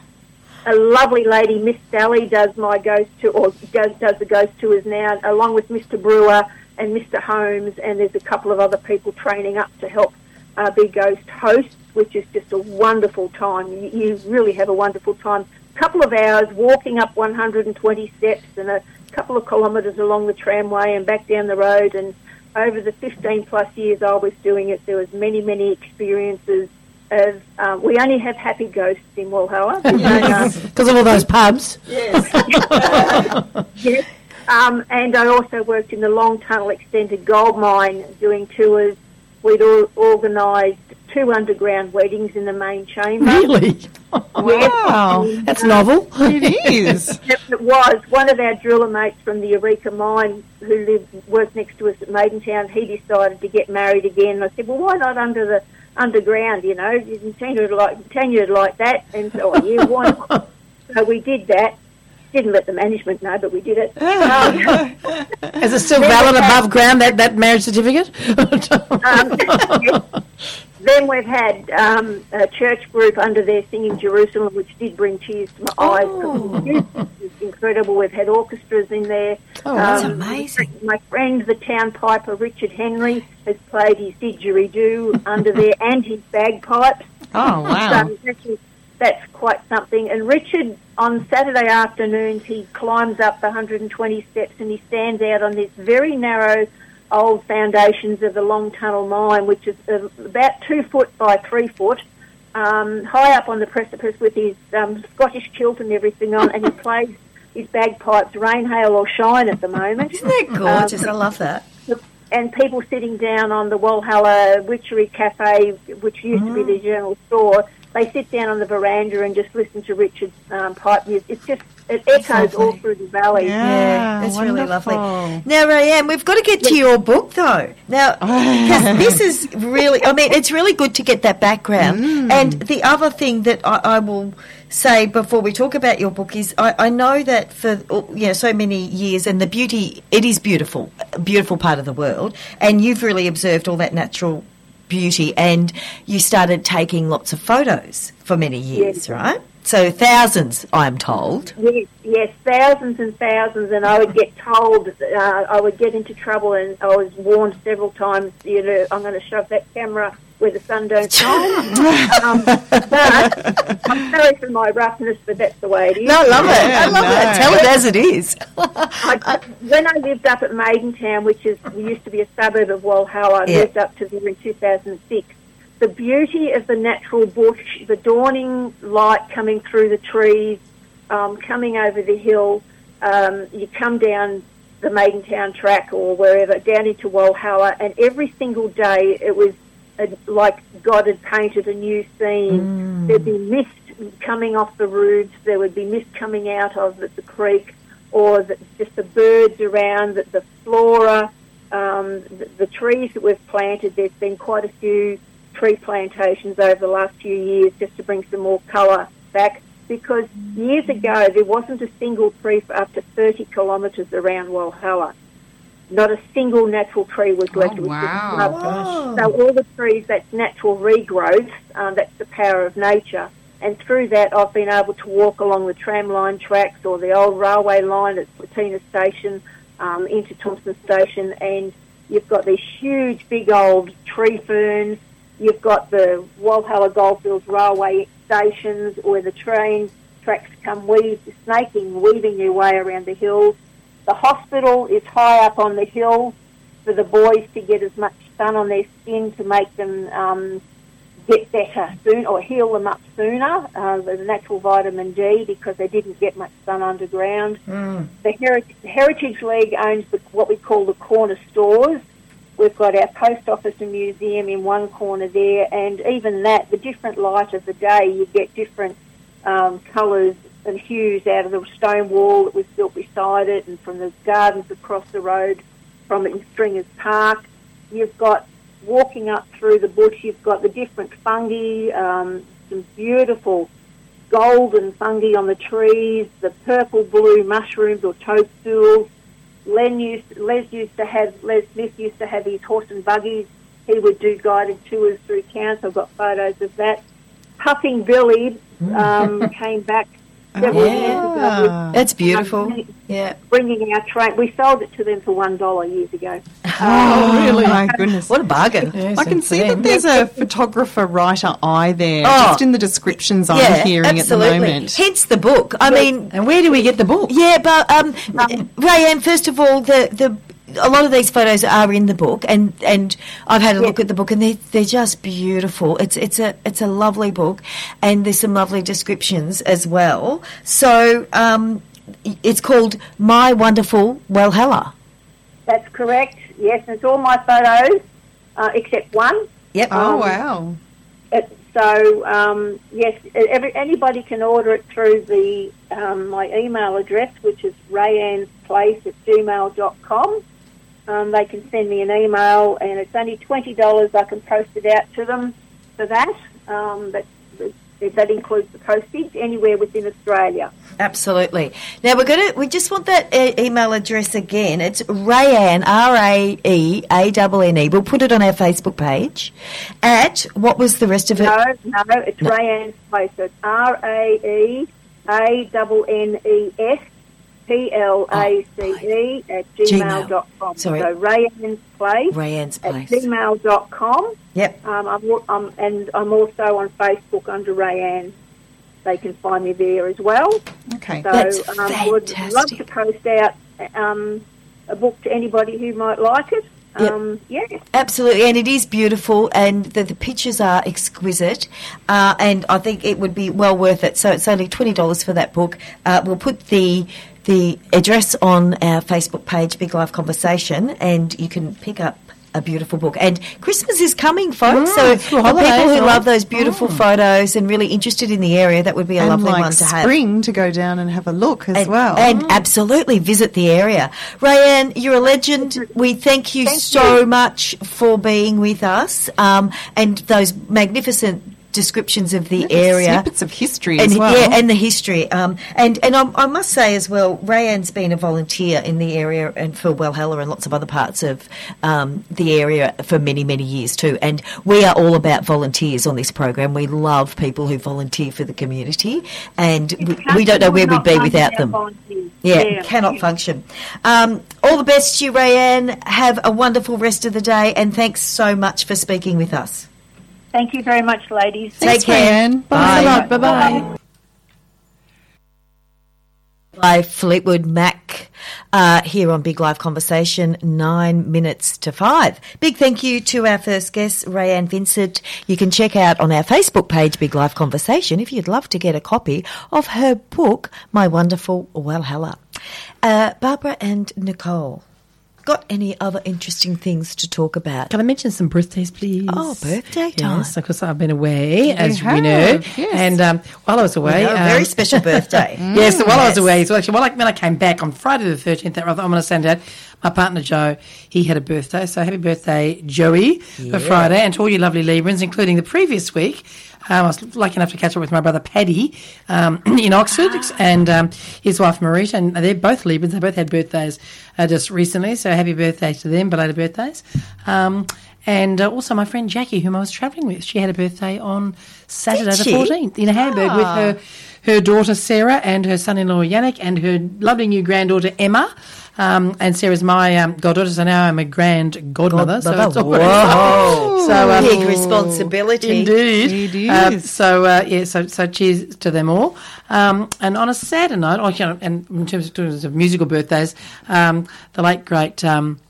a lovely lady, Miss Sally, does my ghost tour, or does, does the ghost tours now, along with Mister Brewer and Mister Holmes, and there's a couple of other people training up to help uh, be ghost hosts, which is just a wonderful time. You, you really have a wonderful time. A couple of hours walking up one hundred twenty steps and a couple of kilometres along the tramway and back down the road, and over the fifteen plus years I was doing it, there was many, many experiences of um, we only have happy ghosts in Walhalla. Because of all those pubs. Yes. Yes. Um, and I also worked in the Long Tunnel Extended Gold Mine doing tours. We'd all organised two underground weddings in the main chamber. Really? Wow. And, That's uh, novel. It is. It was. One of our driller mates from the Eureka mine who lived worked next to us at Maidentown, he decided to get married again. And I said, well, why not under the underground, you know? You can tenure like, tenure like that. And so on. Yeah, why not? So we did that. Didn't let the management know, but we did it. Um, Is it still valid above ground, that, that marriage certificate? um, yes. Then we've had um, a church group under there singing Jerusalem, which did bring tears to my oh. eyes. It was incredible. We've had orchestras in there. Oh, that's um, amazing. My friend, the town piper, Richard Henley, has played his didgeridoo under there and his bagpipes. Oh, wow. So that's, that's quite something. And Richard... on Saturday afternoons, he climbs up the one hundred twenty steps and he stands out on this very narrow old foundations of the Long Tunnel Mine, which is about two foot by three foot, um, high up on the precipice with his um, Scottish kilt and everything on, and he plays his bagpipes, rain, hail or shine at the moment. Isn't that gorgeous? Um, I love that. And people sitting down on the Walhalla Witchery Cafe, which used mm. to be the general store, they sit down on the veranda and just listen to Richard's um, pipe music. It's just, it echoes lovely. all through the valley. Yeah, it's yeah, really lovely. Now, Rae Anne, we've got to get yes. to your book, though. Now, because this is really, I mean, it's really good to get that background. Mm. And the other thing that I, I will say before we talk about your book is I, I know that for, you know, so many years, and the beauty, it is beautiful, a beautiful part of the world, and you've really observed all that natural beauty, and you started taking lots of photos for many years, yes. right? So thousands, I'm told. Yes, yes, thousands and thousands, and I would get told, uh, I would get into trouble, and I was warned several times, you know, I'm going to shove that camera where the sun don't shine. um, but I'm sorry for my roughness, but that's the way it is. No, I love it. Yeah, I love no. it. Tell it as it is. I, when I lived up at Maidentown, which is used to be a suburb of Walhalla, I yeah. moved up to there in two thousand six. The beauty of the natural bush, the dawning light coming through the trees, um, coming over the hill, um, you come down the Maidentown track or wherever, down into Walhalla, and every single day it was like God had painted a new scene. Mm. There'd be mist coming off the roofs. There would be mist coming out of the, the creek, or the, just the birds around, the, the flora, um, the, the trees that we've planted. There's been quite a few tree plantations over the last few years just to bring some more colour back, because years ago there wasn't a single tree for up to thirty kilometres around Walhalla. Not a single natural tree was left. Oh, it was wow. just so all the trees, that's natural regrowth, um, that's the power of nature. And through that I've been able to walk along the tram line tracks or the old railway line at Platina Station um, into Thompson Station, and you've got these huge big old tree ferns. You've got the Walhalla Goldfields railway stations where the train tracks come weave, snaking, weaving their way around the hills. The hospital is high up on the hill for the boys to get as much sun on their skin to make them um, get better soon or heal them up sooner, uh, the natural vitamin D, because they didn't get much sun underground. Mm. The Heritage, Heritage League owns the, what we call the corner stores. We've got our post office and museum in one corner there, and even that, the different light of the day, you get different um, colours and hues out of the stone wall that was built beside it, and from the gardens across the road from it in Stringers Park. You've got, walking up through the bush, you've got the different fungi, um, some beautiful golden fungi on the trees, the purple-blue mushrooms or toadstools. Len used, Les used to have, Les Smith used to have his horse and buggies. He would do guided tours through towns. I've got photos of that. Puffing Billy um, came back several yeah. years ago. That's beautiful. Bringing, yeah, bringing our train. We sold it to them for one dollar years ago. Oh, oh really? My goodness! What a bargain! Yeah, I can see them. that there's a photographer writer eye there, oh, just in the descriptions yeah, I'm hearing absolutely. at the moment. Hence the book. I yeah. mean, and where do we get the book? Yeah, but um, um, Rae Anne, first of all, the the a lot of these photos are in the book, and, and I've had a yeah. look at the book, and they're, they're just beautiful. It's it's a it's a lovely book, and there's some lovely descriptions as well. So um, it's called My Wonderful Walhalla. That's correct, yes. It's all my photos uh, except one. Yep. Um, oh, wow. It, so, um, yes, every, anybody can order it through the um, my email address, which is rae anne place at gmail dot com. Um, they can send me an email, and it's only twenty dollars. I can post it out to them for that. Um, but that includes the postage anywhere within Australia. Absolutely. Now we're going to. We just want that e- email address again. It's Rae Anne, R A E A W N E. We'll put it on our Facebook page. At what was the rest of it? No, no, it's no. Rae Anne's Place. It's R A E A W N E S. P L A C E oh, at gmail dot com. Sorry. So Rae Anne's Place, Rae Anne's Place at gmail dot com. Yep. Um, I'm, I'm, and I'm also on Facebook under Rae Anne. They can find me there as well. Okay, so, that's um, I would love to post out um, a book to anybody who might like it. Yep. Um, yeah, absolutely, and it is beautiful, and the, the pictures are exquisite, uh, and I think it would be well worth it. So it's only twenty dollars for that book. Uh, we'll put the the address on our Facebook page, Big Life Conversation, and you can pick up a beautiful book. And Christmas is coming, folks, oh, so for people who love those beautiful oh. photos and really interested in the area, that would be a and lovely like one to have. And spring to go down and have a look as and, well. And oh. absolutely visit the area. Rae Anne, you're a legend. We thank you thank so you. much for being with us um, and those magnificent descriptions of the area. Snippets of history and, as well. Yeah, and the history. Um, and and I, I must say as well, Rae Anne's been a volunteer in the area and for Walhalla and lots of other parts of um, the area for many, many years too. And we are all about volunteers on this program. We love people who volunteer for the community, and we, we don't know where we'd be without them. Yeah, yeah, cannot function. Um, all the best to you, Rae Anne. Have a wonderful rest of the day, and thanks so much for speaking with us. Thank you very much, ladies. Thanks, Rae Anne. Bye. Bye. Bye. Bye. By Fleetwood Mac uh, here on Big Life Conversation, nine minutes to five. Big thank you to our first guest, Rae Anne Vincent. You can check out on our Facebook page, Big Life Conversation, if you'd love to get a copy of her book, My Wonderful Walhalla. Uh, Barbara and Nicole. Got any other interesting things to talk about? Can I mention some birthdays, please? Oh, birthday time. Yes, because I've been away, you as have. we know. Yes. And um, while I was away... You know, a very um, special birthday. mm, yes, so while yes. I was away, so actually, while I, when I came back on Friday the thirteenth, that rather, I'm going to send out my partner Joe. He had a birthday, so happy birthday, Joey, yeah. for Friday, and to all you lovely Librans, including the previous week. Um, I was lucky enough to catch up with my brother Paddy um, in Oxford ah. and um, his wife Marita, and they're both Librans. They both had birthdays uh, just recently, so happy birthday to them, belated birthdays. Um, and uh, also my friend Jackie, whom I was travelling with, she had a birthday on Saturday the fourteenth in Hamburg ah. with her her daughter Sarah and her son-in-law Yannick and her lovely new granddaughter Emma. Um, and Sarah's my um, goddaughter, so now I'm a grand godmother. So it's all Whoa. So, um, big responsibility. Indeed. It is. Uh, so, uh, yeah, so, so cheers to them all. Um, and on a Saturday night, oh, you know, and in terms of, in terms of musical birthdays, um, the late, great um,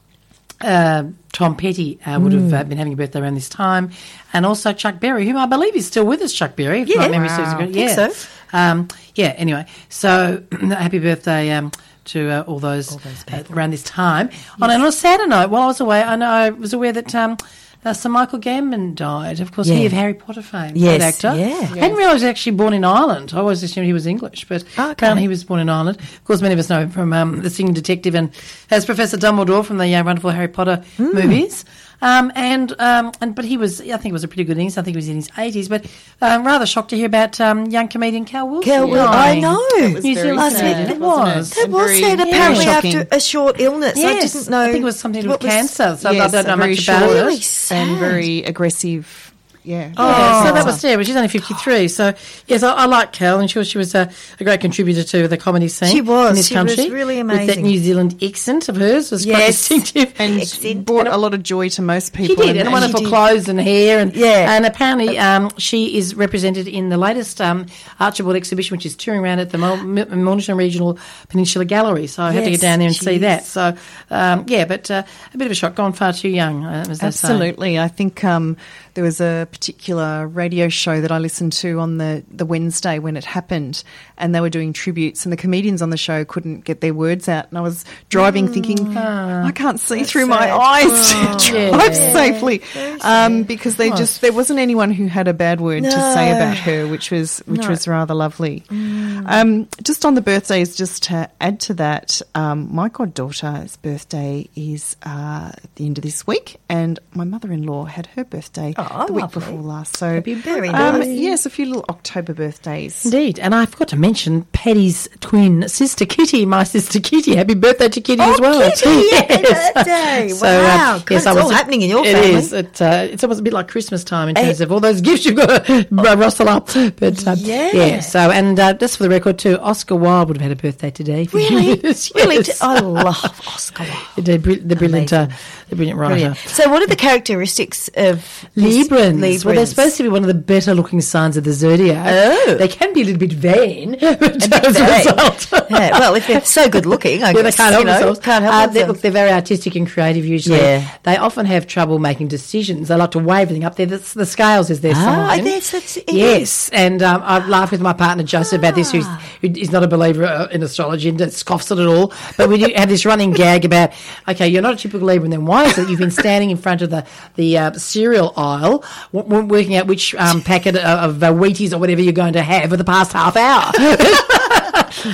uh, Tom Petty uh, would mm. have uh, been having a birthday around this time. And also Chuck Berry, whom I believe is still with us, Chuck Berry. If yeah. my memory serves me correctly. Yeah. So. Um, yeah, anyway. So happy birthday. Um, to uh, all those, all those uh, around this time. Yes. On, and on a Saturday night, while I was away, I know I was aware that um, uh, Sir Michael Gambon died, of course, yeah. he of Harry Potter fame, yes. actor. Yeah. Yes. I hadn't realised he was actually born in Ireland. I always assumed he was English, but okay. apparently he was born in Ireland. Of course, many of us know him from um, The Singing Detective and as Professor Dumbledore from the uh, wonderful Harry Potter mm. movies. Um, and um, and but he was, I think it was a pretty good innings. I think he was in his eighties. But I'm um, rather shocked to hear about um, young comedian Cal Wilson. Cal Wilson, I know. Was New Zealand. Sad, it was. It, it was sad. Apparently after a short illness. Yes. I didn't know. I think it was something to do with cancer. So yes, I don't know much about it. Really sad. And very aggressive. yeah. Oh, yeah, so that was Sarah. She's only fifty-three. So, yes, I, I like Cal, and sure she was a, a great contributor to the comedy scene. She was. In this she country, was really amazing. With that New Zealand accent of hers was yes. quite distinctive. And accent. Brought and a lot of joy to most people. She did, and, and wonderful did. Clothes and hair. And, yeah. and apparently um, she is represented in the latest um, Archibald exhibition, which is touring around at the Mauldin Regional Peninsula Gallery. So I yes, had to get down there and see is. That. So, um, yeah, but uh, a bit of a shock. Gone far too young, uh, as they say. Absolutely. I think um, there was a particular radio show that I listened to on the, the Wednesday when it happened, and they were doing tributes, and the comedians on the show couldn't get their words out, and I was driving mm, thinking, uh, I can't see through sad. My eyes oh, to drive yeah. safely um, because they just there wasn't anyone who had a bad word no. to say about her, which was which no. was rather lovely. Mm. Um, just on the birthdays, just to add to that, um, my goddaughter's birthday is uh, at the end of this week, and my mother-in-law had her birthday oh, the week lovely. Before last. So that'd be very um, nice. Yes, a few little October birthdays. Indeed. And I forgot to mention Patty's twin sister, Kitty, my sister Kitty. Happy birthday to Kitty oh, as well. Kitty, happy yes. birthday. So, wow. Um, God, yes, it's I was, all happening in your it family. It is. It, uh, it's almost a bit like Christmas time in terms uh, of all those gifts you've got to oh, rustle up. But, um, yeah. yeah. So, and uh, just for the record too, Oscar Wilde would have had a birthday today. Really? yes. Really? I love Oscar Wilde. The, the, brilliant, uh, the brilliant writer. Brilliant. So what are the characteristics of Librans? Librans? Well, they're supposed to be one of the better-looking signs of the zodiac. Oh. They can be a little bit vain but as a result. yeah, well, if they're so good-looking, I yeah, guess, they can't help know, themselves. Can't help uh, themselves. They, look, they're very artistic and creative usually. Yeah. They often have trouble making decisions. They like to weigh everything up there. That's, the scales is their ah, sign. Yes, that's it. Yes, and um, I laugh with my partner, Joseph, ah. about this, who's, who is not a believer in astrology and scoffs at it all. But we do have this running gag about, okay, you're not a typical Libran, then why is it you've been standing in front of the, the uh, cereal aisle w- w- working out which um, packet of, of Wheaties or whatever you're going to have for the past half hour?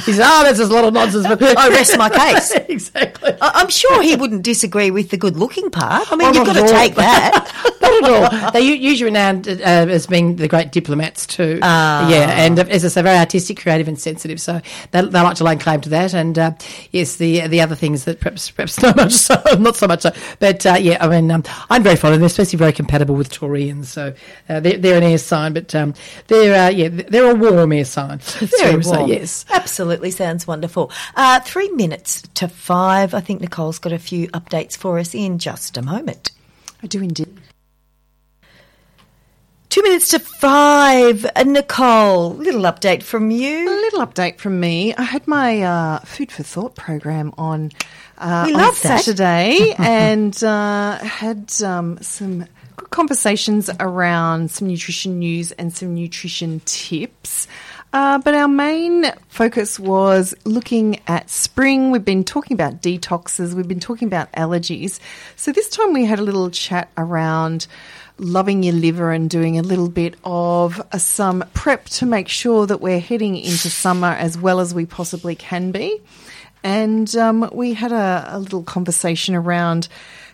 He said, oh, that's just a lot of nonsense. But I rest my case. Exactly. I- I'm sure he wouldn't disagree with the good-looking part. I mean, well, you've got to all. Take that. Not at all. They use you renowned uh, as being the great diplomats too. Uh, yeah, and uh, as I say, very artistic, creative and sensitive. So they, they like to lay claim to that. And, uh, yes, the the other things that perhaps perhaps not much so, not so much so. But, uh, yeah, I mean, um, I'm very fond of them, especially very compatible with Taurians. So uh, they're, they're an air sign, but um, they're, uh, yeah, they're a warm air sign. Very so, warm. So, yes. Absolutely sounds wonderful. Uh, three minutes to five. I think Nicole's got a few updates for us in just a moment. I do indeed. Two minutes to five. Uh, Nicole, little update from you. A little update from me. I had my uh, Food for Thought program on, uh, on Saturday and uh, had um, some good conversations around some nutrition news and some nutrition tips. Uh, but our main focus was looking at spring. We've been talking about detoxes. We've been talking about allergies. So this time we had a little chat around loving your liver and doing a little bit of uh, some prep to make sure that we're heading into summer as well as we possibly can be. And um, we had a, a little conversation around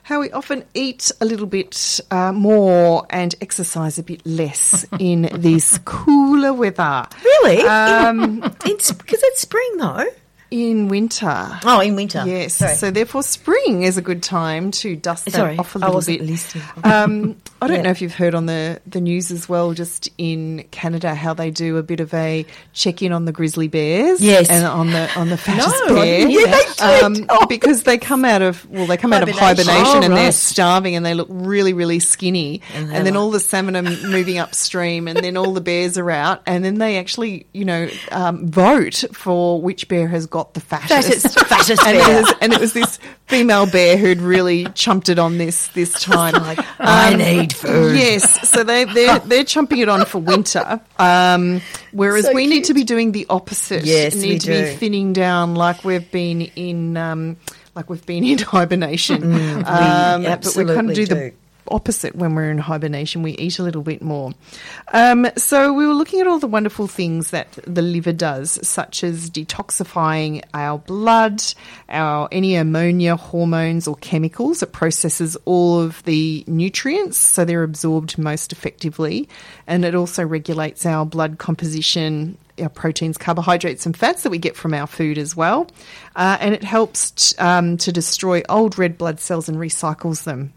how we often eat a little bit uh, more and exercise a bit less in this cooler weather. Really? Um, it's because it's spring, though. In winter. Oh, in winter. Yes. Sorry. So therefore spring is a good time to dust that Sorry, off a little I wasn't bit. Listening. Um, I don't yeah. know if you've heard on the, the news as well, just in Canada, how they do a bit of a check-in on the grizzly bears. Yes. And on the on the fattest no, bear. Yeah, they um, oh. Because they come out of, well, they come hibernation. out of hibernation oh, and right. they're starving and they look really, really skinny. And, and then like... all the salmon are moving upstream and then all the bears are out and then they actually, you know, um, vote for which bear has got the fattest, fattest, fattest and, bear. It was, and it was this female bear who'd really chumped it on this this time. Like, um, I need food. Yes, so they they're, they're chumping it on for winter, um, whereas so we cute. Need to be doing the opposite. Yes, we need we to do. Be thinning down, like we've been in, um, like we've been in hibernation. Mm, um, we absolutely but we kind of do, do. The opposite when we're in hibernation. We eat a little bit more. Um, so we were looking at all the wonderful things that the liver does, such as detoxifying our blood, our any ammonia, hormones or chemicals. It processes all of the nutrients so they're absorbed most effectively, and it also regulates our blood composition, our proteins, carbohydrates and fats that we get from our food as well. Uh, and it helps t- um, to destroy old red blood cells and recycles them.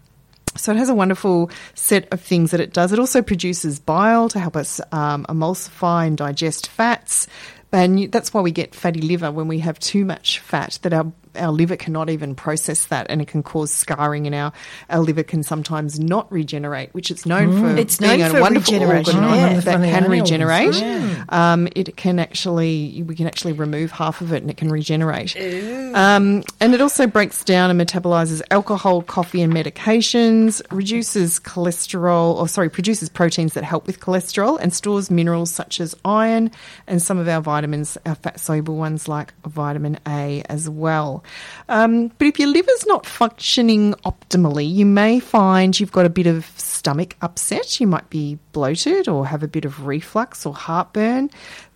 So it has a wonderful set of things that it does. It also produces bile to help us um, emulsify and digest fats. And that's why we get fatty liver when we have too much fat, that our, our liver cannot even process that, and it can cause scarring, and our, our liver can sometimes not regenerate, which it's known mm. for it's being known a for wonderful organ oh, yeah. that can regenerate. Yeah. Um, it can actually, we can actually remove half of it and it can regenerate. Um, and it also breaks down and metabolises alcohol, coffee and medications, reduces cholesterol, or sorry, produces proteins that help with cholesterol, and stores minerals such as iron and some of our vitamins. Vitamins, our fat-soluble ones like vitamin A as well. Um, but if your liver's not functioning optimally, you may find you've got a bit of stomach upset. You might be bloated or have a bit of reflux or heartburn,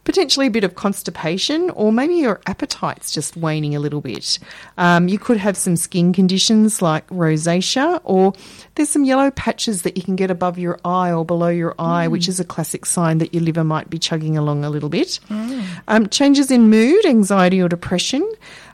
potentially a bit of constipation, or maybe your appetite's just waning a little bit. Um, you could have some skin conditions like rosacea, or there's some yellow patches that you can get above your eye or below your eye, mm. which is a classic sign that your liver might be chugging along a little bit. Mm. Um, changes in mood, anxiety or depression.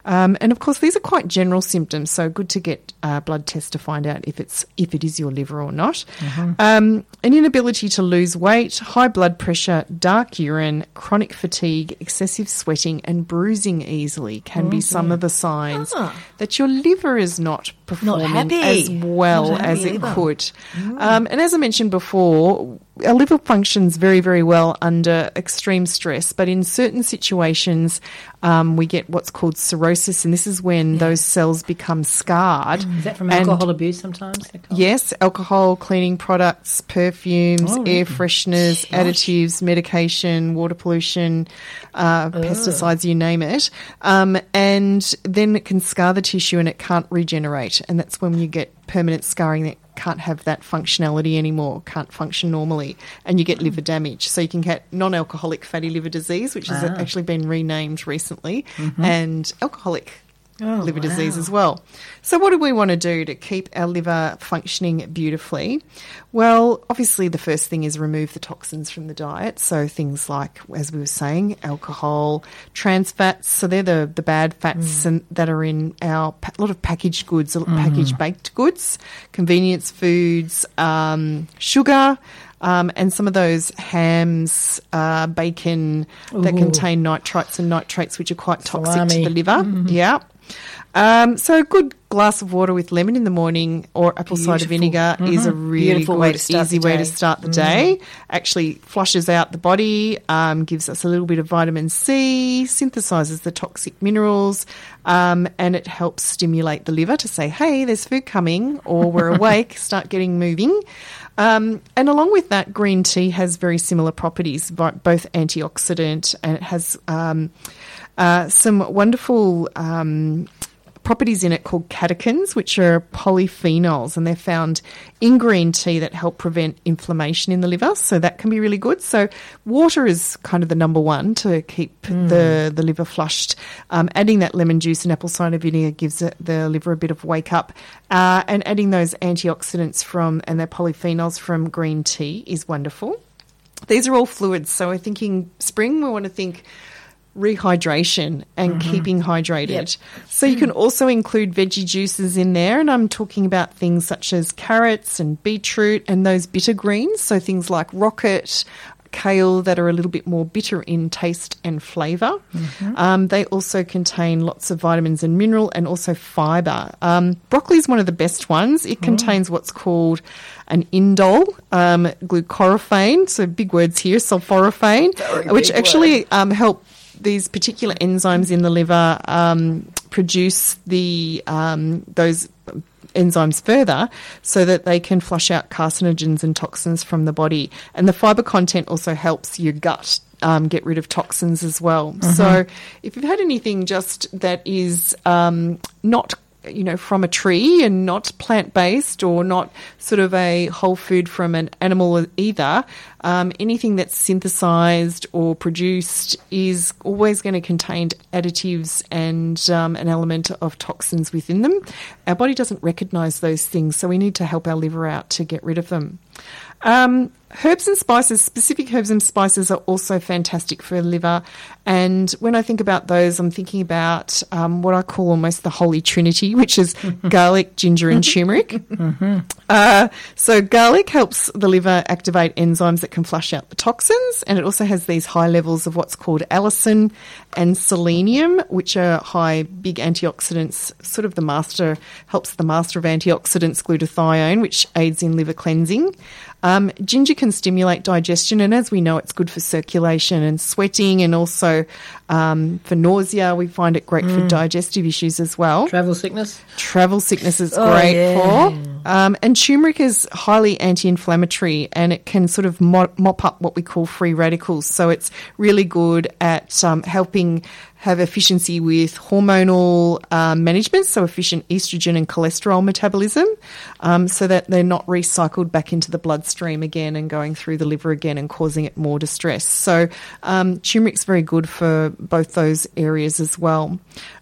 Um, and, of course, these are quite general symptoms, so good to get a blood test to find out if it's if it is your liver or not. Mm-hmm. Um, an inability to lose weight, high blood pressure, dark urine, chronic fatigue, excessive sweating and bruising easily can mm-hmm. be some of the signs ah. that your liver is not performing not as well as it either. could. Mm. Um, and as I mentioned before, our liver functions very, very well under extreme stress, but in certain situations um, we get what's called cirrhosis. And this is when yeah. those cells become scarred. Is that from alcohol and, abuse sometimes? Alcohol? Yes, alcohol, cleaning products, perfumes, oh, air fresheners, gosh. additives, medication, water pollution, uh, pesticides, you name it. Um, and then it can scar the tissue and it can't regenerate. And that's when you get permanent scarring that can't have that functionality anymore, can't function normally, and you get liver damage. So you can get non-alcoholic fatty liver disease, which wow. has actually been renamed recently, mm-hmm. and alcoholic oh, liver wow. disease as well. So what do we want to do to keep our liver functioning beautifully? Well, obviously the first thing is remove the toxins from the diet. So things like, as we were saying, alcohol, trans fats. So they're the, the bad fats mm. and that are in our a lot of packaged goods, a lot of mm. packaged baked goods, convenience foods, um, sugar. Um, and some of those hams, uh, bacon that Ooh. contain nitrites and nitrates, which are quite toxic Salami. to the liver. Mm-hmm. Yeah. Um, so a good glass of water with lemon in the morning or apple Beautiful. cider vinegar mm-hmm. is a really good, way easy way to start the day. Mm-hmm. Actually flushes out the body, um, gives us a little bit of vitamin C, synthesizes the toxic minerals, um, and it helps stimulate the liver to say, hey, there's food coming, or we're awake, start getting moving. Um, and along with that, green tea has very similar properties, both antioxidant, and it has um, uh, some wonderful um, properties in it called catechins, which are polyphenols, and they're found in green tea that help prevent inflammation in the liver. So that can be really good. So water is kind of the number one to keep mm. the, the liver flushed. Um, adding that lemon juice and apple cider vinegar gives it, the liver a bit of wake up. Uh, and adding those antioxidants from and their polyphenols from green tea is wonderful. These are all fluids. So we're thinking spring, we want to think rehydration and mm-hmm. keeping hydrated. Yep. So you can also include veggie juices in there, and I'm talking about things such as carrots and beetroot and those bitter greens, so things like rocket, kale that are a little bit more bitter in taste and flavour. Mm-hmm. Um, they also contain lots of vitamins and mineral and also fibre. Um, broccoli is one of the best ones. It mm. contains what's called an indole, um, glucorophane, so big words here, sulforaphane, Very which actually um, help these particular enzymes in the liver um, produce the um, those enzymes further so that they can flush out carcinogens and toxins from the body. And the fibre content also helps your gut um, get rid of toxins as well. Mm-hmm. So if you've had anything just that is um, not you know, from a tree and not plant-based or not sort of a whole food from an animal either, um, anything that's synthesised or produced is always going to contain additives and um, an element of toxins within them. Our body doesn't recognise those things, so we need to help our liver out to get rid of them. Um, Herbs and spices, specific herbs and spices are also fantastic for the liver. And when I think about those, I'm thinking about um, what I call almost the holy trinity, which is garlic, ginger and turmeric. Mm-hmm. Uh, so garlic helps the liver activate enzymes that can flush out the toxins, and it also has these high levels of what's called allicin and selenium, which are high, big antioxidants, sort of the master, helps the master of antioxidants, glutathione, which aids in liver cleansing. Um, ginger can stimulate digestion, and as we know, it's good for circulation and sweating, and also um, for nausea. We find it great mm. for digestive issues as well. Travel sickness? Travel sickness is oh, great yeah. for. Um, and turmeric is highly anti-inflammatory, and it can sort of mop, mop up what we call free radicals. So it's really good at um, helping have efficiency with hormonal uh, management, so efficient estrogen and cholesterol metabolism, um, so that they're not recycled back into the bloodstream again and going through the liver again and causing it more distress. So um, turmeric's very good for both those areas as well.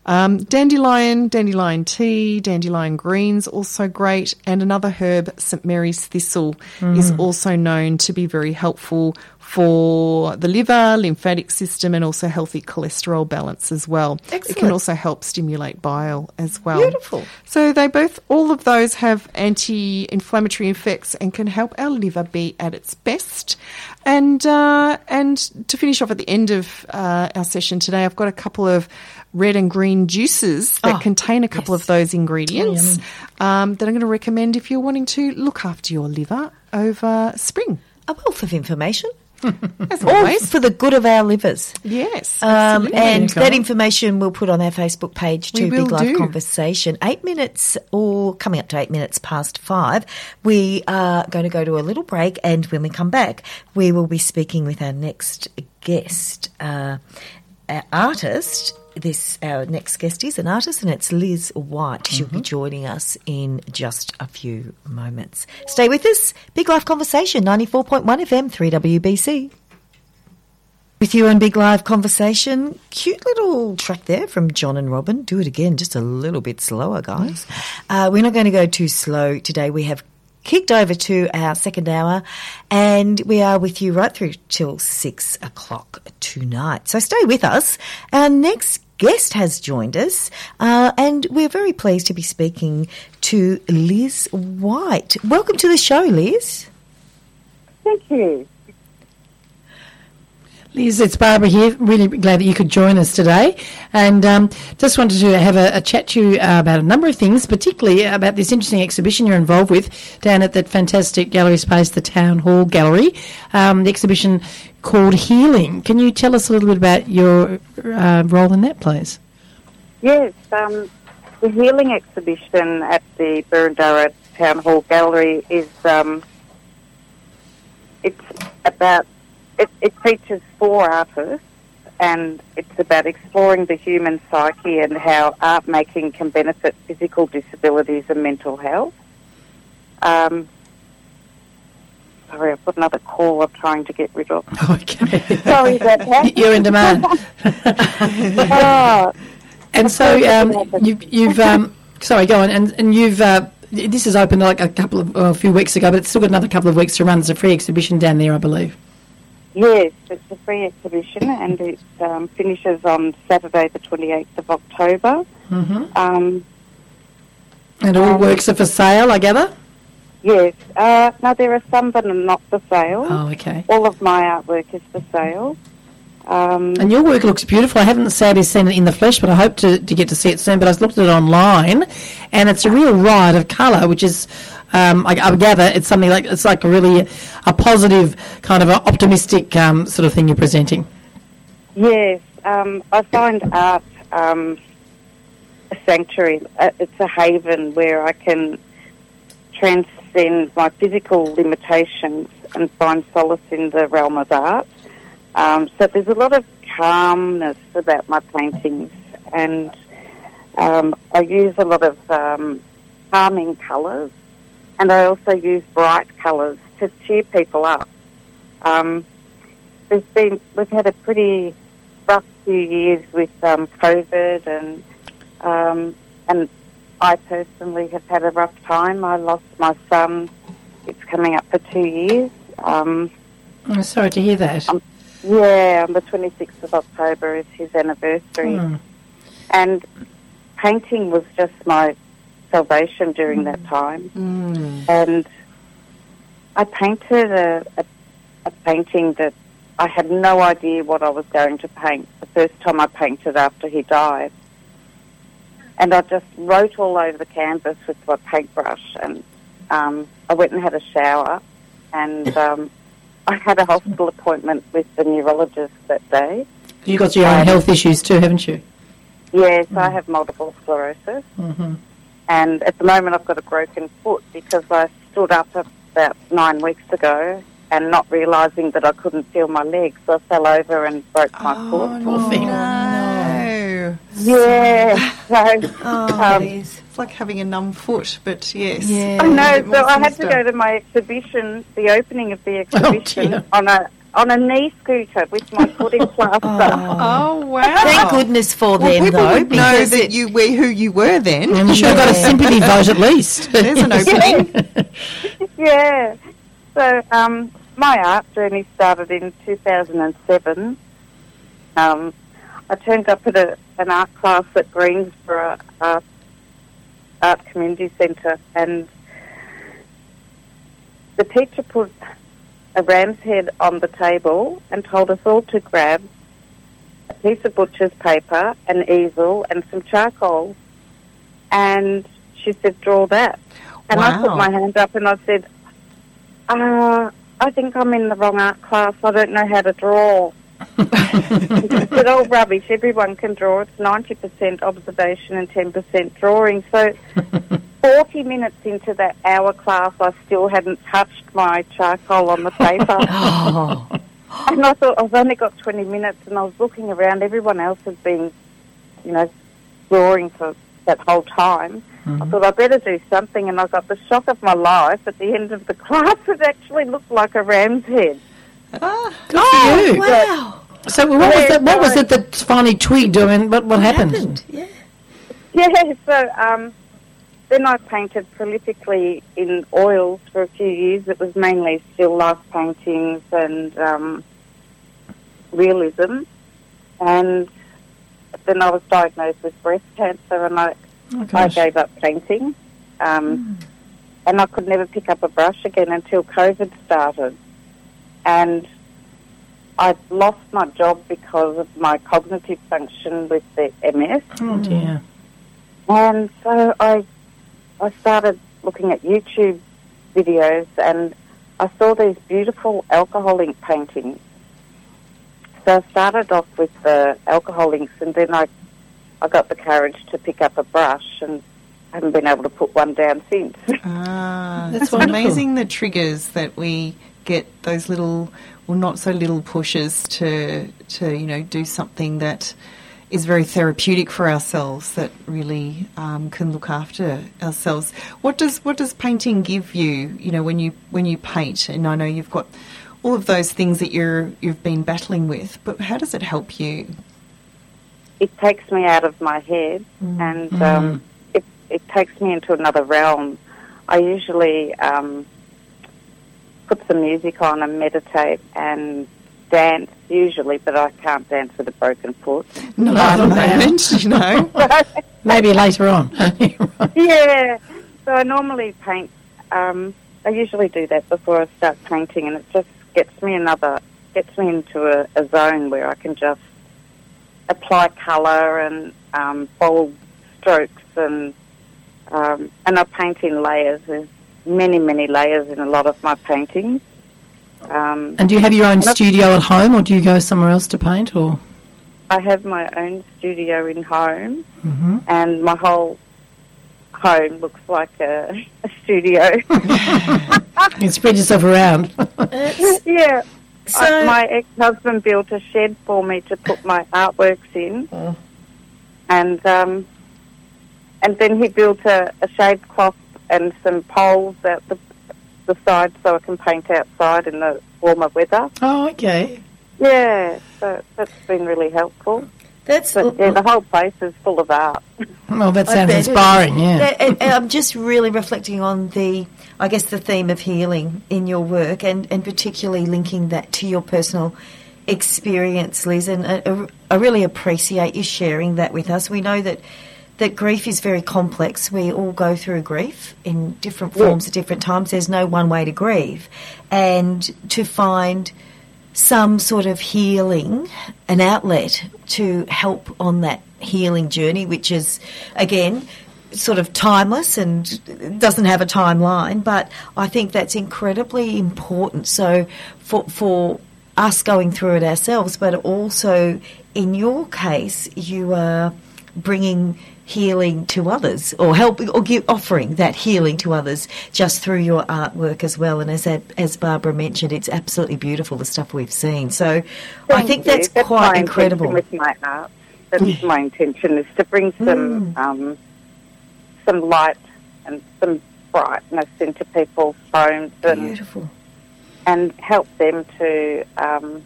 Um, dandelion, dandelion tea, dandelion greens, also great. And another herb, Saint Mary's thistle, mm. is also known to be very helpful for the liver, lymphatic system, and also healthy cholesterol balance as well. Excellent. It can also help stimulate bile as well. Beautiful. So they both, all of those have anti-inflammatory effects and can help our liver be at its best. And uh, and to finish off at the end of uh, our session today, I've got a couple of red and green juices that oh, contain a couple yes. of those ingredients um, that I'm going to recommend if you're wanting to look after your liver over spring. A wealth of information. As always. All for the good of our livers. Yes. Um, and that information we'll put on our Facebook page too, Big Life do. Conversation. Eight minutes or coming up to eight minutes past five, we are going to go to a little break, and when we come back, we will be speaking with our next guest, uh, our artist. This our next guest is an artist, and it's Liz Whyte. She'll mm-hmm. be joining us in just a few moments. Stay with us. Big Life Conversation, ninety-four point one F M, three W B C. With you on Big Live Conversation, cute little track there from John and Robin. Do it again, just a little bit slower, guys. Uh, we're not going to go too slow today. We have kicked over to our second hour, and we are with you right through till six o'clock tonight. So stay with us. Our next guest has joined us, uh, and we're very pleased to be speaking to Liz Whyte. Welcome to the show, Liz. Thank you. Liz, it's Barbara here. Really glad that you could join us today, and um, just wanted to have a, a chat to you uh, about a number of things, particularly about this interesting exhibition you're involved with down at that fantastic gallery space, the Town Hall Gallery, um, the exhibition called Healing. Can you tell us a little bit about your uh, role in that, please? Yes, um, the Healing exhibition at the Boorondara Town Hall Gallery is um, it's about It, it features four artists, and it's about exploring the human psyche and how art making can benefit physical disabilities and mental health. Um, sorry, I've got another call I'm trying to get rid of. Okay. Sorry, that happened. You're in demand. oh, and so um, you've, you've um, sorry, go on, and, and you've... Uh, this has opened like a couple of well, a few weeks ago, but it's still got another couple of weeks to run. It's a free exhibition down there, I believe. Yes, it's a free exhibition, and it um, finishes on Saturday the twenty-eighth of October. Mm-hmm. Um, and all um, works are for sale, I gather? Yes. Uh, no, there are some that are not for sale. Oh, okay. All of my artwork is for sale. Um, and your work looks beautiful. I haven't sadly seen it in the flesh, but I hope to, to get to see it soon. But I've looked at it online, and it's a real riot of colour, which is... Um, I, I gather it's something like it's like a really a, a positive kind of a optimistic um, sort of thing you're presenting. Yes, um, I find art um, a sanctuary. It's a haven where I can transcend my physical limitations and find solace in the realm of art. Um, so there's a lot of calmness about my paintings, and um, I use a lot of um, calming colours. And I also use bright colours to cheer people up. Um, there's been we've had a pretty rough few years with um, COVID, and um, and I personally have had a rough time. I lost my son. It's coming up for two years, Um, I'm sorry to hear that. Um, yeah, on the twenty-sixth of October is his anniversary. Mm. And painting was just my salvation during mm. that time. Mm. And I painted a, a, a painting that I had no idea what I was going to paint the first time I painted after he died. And I just wrote all over the canvas with my paintbrush, and um, I went and had a shower, and um, I had a hospital appointment with the neurologist that day. You got your own um, health issues too, haven't you? Yes, mm-hmm. I have multiple sclerosis, mm-hmm. and at the moment I've got a broken foot because I stood up about nine weeks ago and not realising that I couldn't feel my legs, so I fell over and broke my oh, foot. No. no. Yeah. So, oh, um, it is. It's like having a numb foot, but yes. Yeah. I know, so I had to go to my exhibition, the opening of the exhibition, oh, on a on a knee scooter with my foot in plaster. oh. oh, wow. Thank goodness for well, them, people though. People would know that you were who you were then. I'm sure yeah. got a sympathy vote at least. There's an opening. yeah. So, um... my art journey started in two thousand seven. Um, I turned up at a, an art class at Greensborough Art, Art Community Centre, and the teacher put a ram's head on the table and told us all to grab a piece of butcher's paper, an easel and some charcoal. And she said, draw that. And wow. I put my hand up and I said, uh... I think I'm in the wrong art class. I don't know how to draw. It's all rubbish. Everyone can draw. It's ninety percent observation and ten percent drawing. So forty minutes into that hour class, I still hadn't touched my charcoal on the paper. oh. And I thought, I've only got twenty minutes, and I was looking around. Everyone else has been, you know, drawing for that whole time. Mm-hmm. I thought I'd better do something, and I got the shock of my life. At the end of the class, it actually looked like a ram's head. Oh, good oh for you. Wow. But so what was, that, what was it that finally twigged? I mean, what, what happened? happened? Yeah, yeah so um, then I painted prolifically in oils for a few years. It was mainly still life paintings and um, realism. And then I was diagnosed with breast cancer, and I... Oh, I gave up painting, um, mm. and I could never pick up a brush again until COVID started. And I lost my job because of my cognitive function with the M S. Oh, dear. And so I, I started looking at YouTube videos, and I saw these beautiful alcohol ink paintings. So I started off with the alcohol inks, and then I I got the courage to pick up a brush, and haven't been able to put one down since. Ah, that's amazing, the triggers that we get, those little, well, not so little pushes to, to you know, do something that is very therapeutic for ourselves, that really um, can look after ourselves. What does what does painting give you, you know, when you when you paint? And I know you've got all of those things that you're you've been battling with, but how does it help you? It takes me out of my head, and um, mm. it, it takes me into another realm. I usually um, put some music on and meditate and dance, usually, but I can't dance with a broken foot. No, I don't dance, you know. Maybe later on. yeah, so I normally paint. Um, I usually do that before I start painting, and it just gets me another, gets me into a, a zone where I can just apply colour and um, bold strokes, and um, and I paint in layers. There's many, many layers in a lot of my paintings. Um, and do you have your own studio at home, or do you go somewhere else to paint? Or I have my own studio in home, mm-hmm. and my whole home looks like a, a studio. You spread yourself around. yeah. So I, my ex-husband built a shed for me to put my artworks in, oh. and um, and then he built a, a shade cloth and some poles out the, the side so I can paint outside in the warmer weather. Oh, okay. Yeah, so that's been really helpful. That's but, yeah, the whole place is full of art. Well, that sounds inspiring, yeah. And, and I'm just really reflecting on the... I guess, the theme of healing in your work, and, and particularly linking that to your personal experience, Liz, and I, I really appreciate you sharing that with us. We know that that grief is very complex. We all go through grief in different forms yeah. at different times. There's no one way to grieve. And to find some sort of healing, an outlet to help on that healing journey, which is, again, sort of timeless and doesn't have a timeline, but I think that's incredibly important. So for for us going through it ourselves, but also in your case, you are bringing healing to others, or helping, or give, offering that healing to others just through your artwork as well. And as that, as Barbara mentioned, it's absolutely beautiful, the stuff we've seen. So Thank I think that's, that's quite incredible. With my art, that's my intention, is to bring some mm. um, some light and some brightness into people's homes, and beautiful, and help them to um,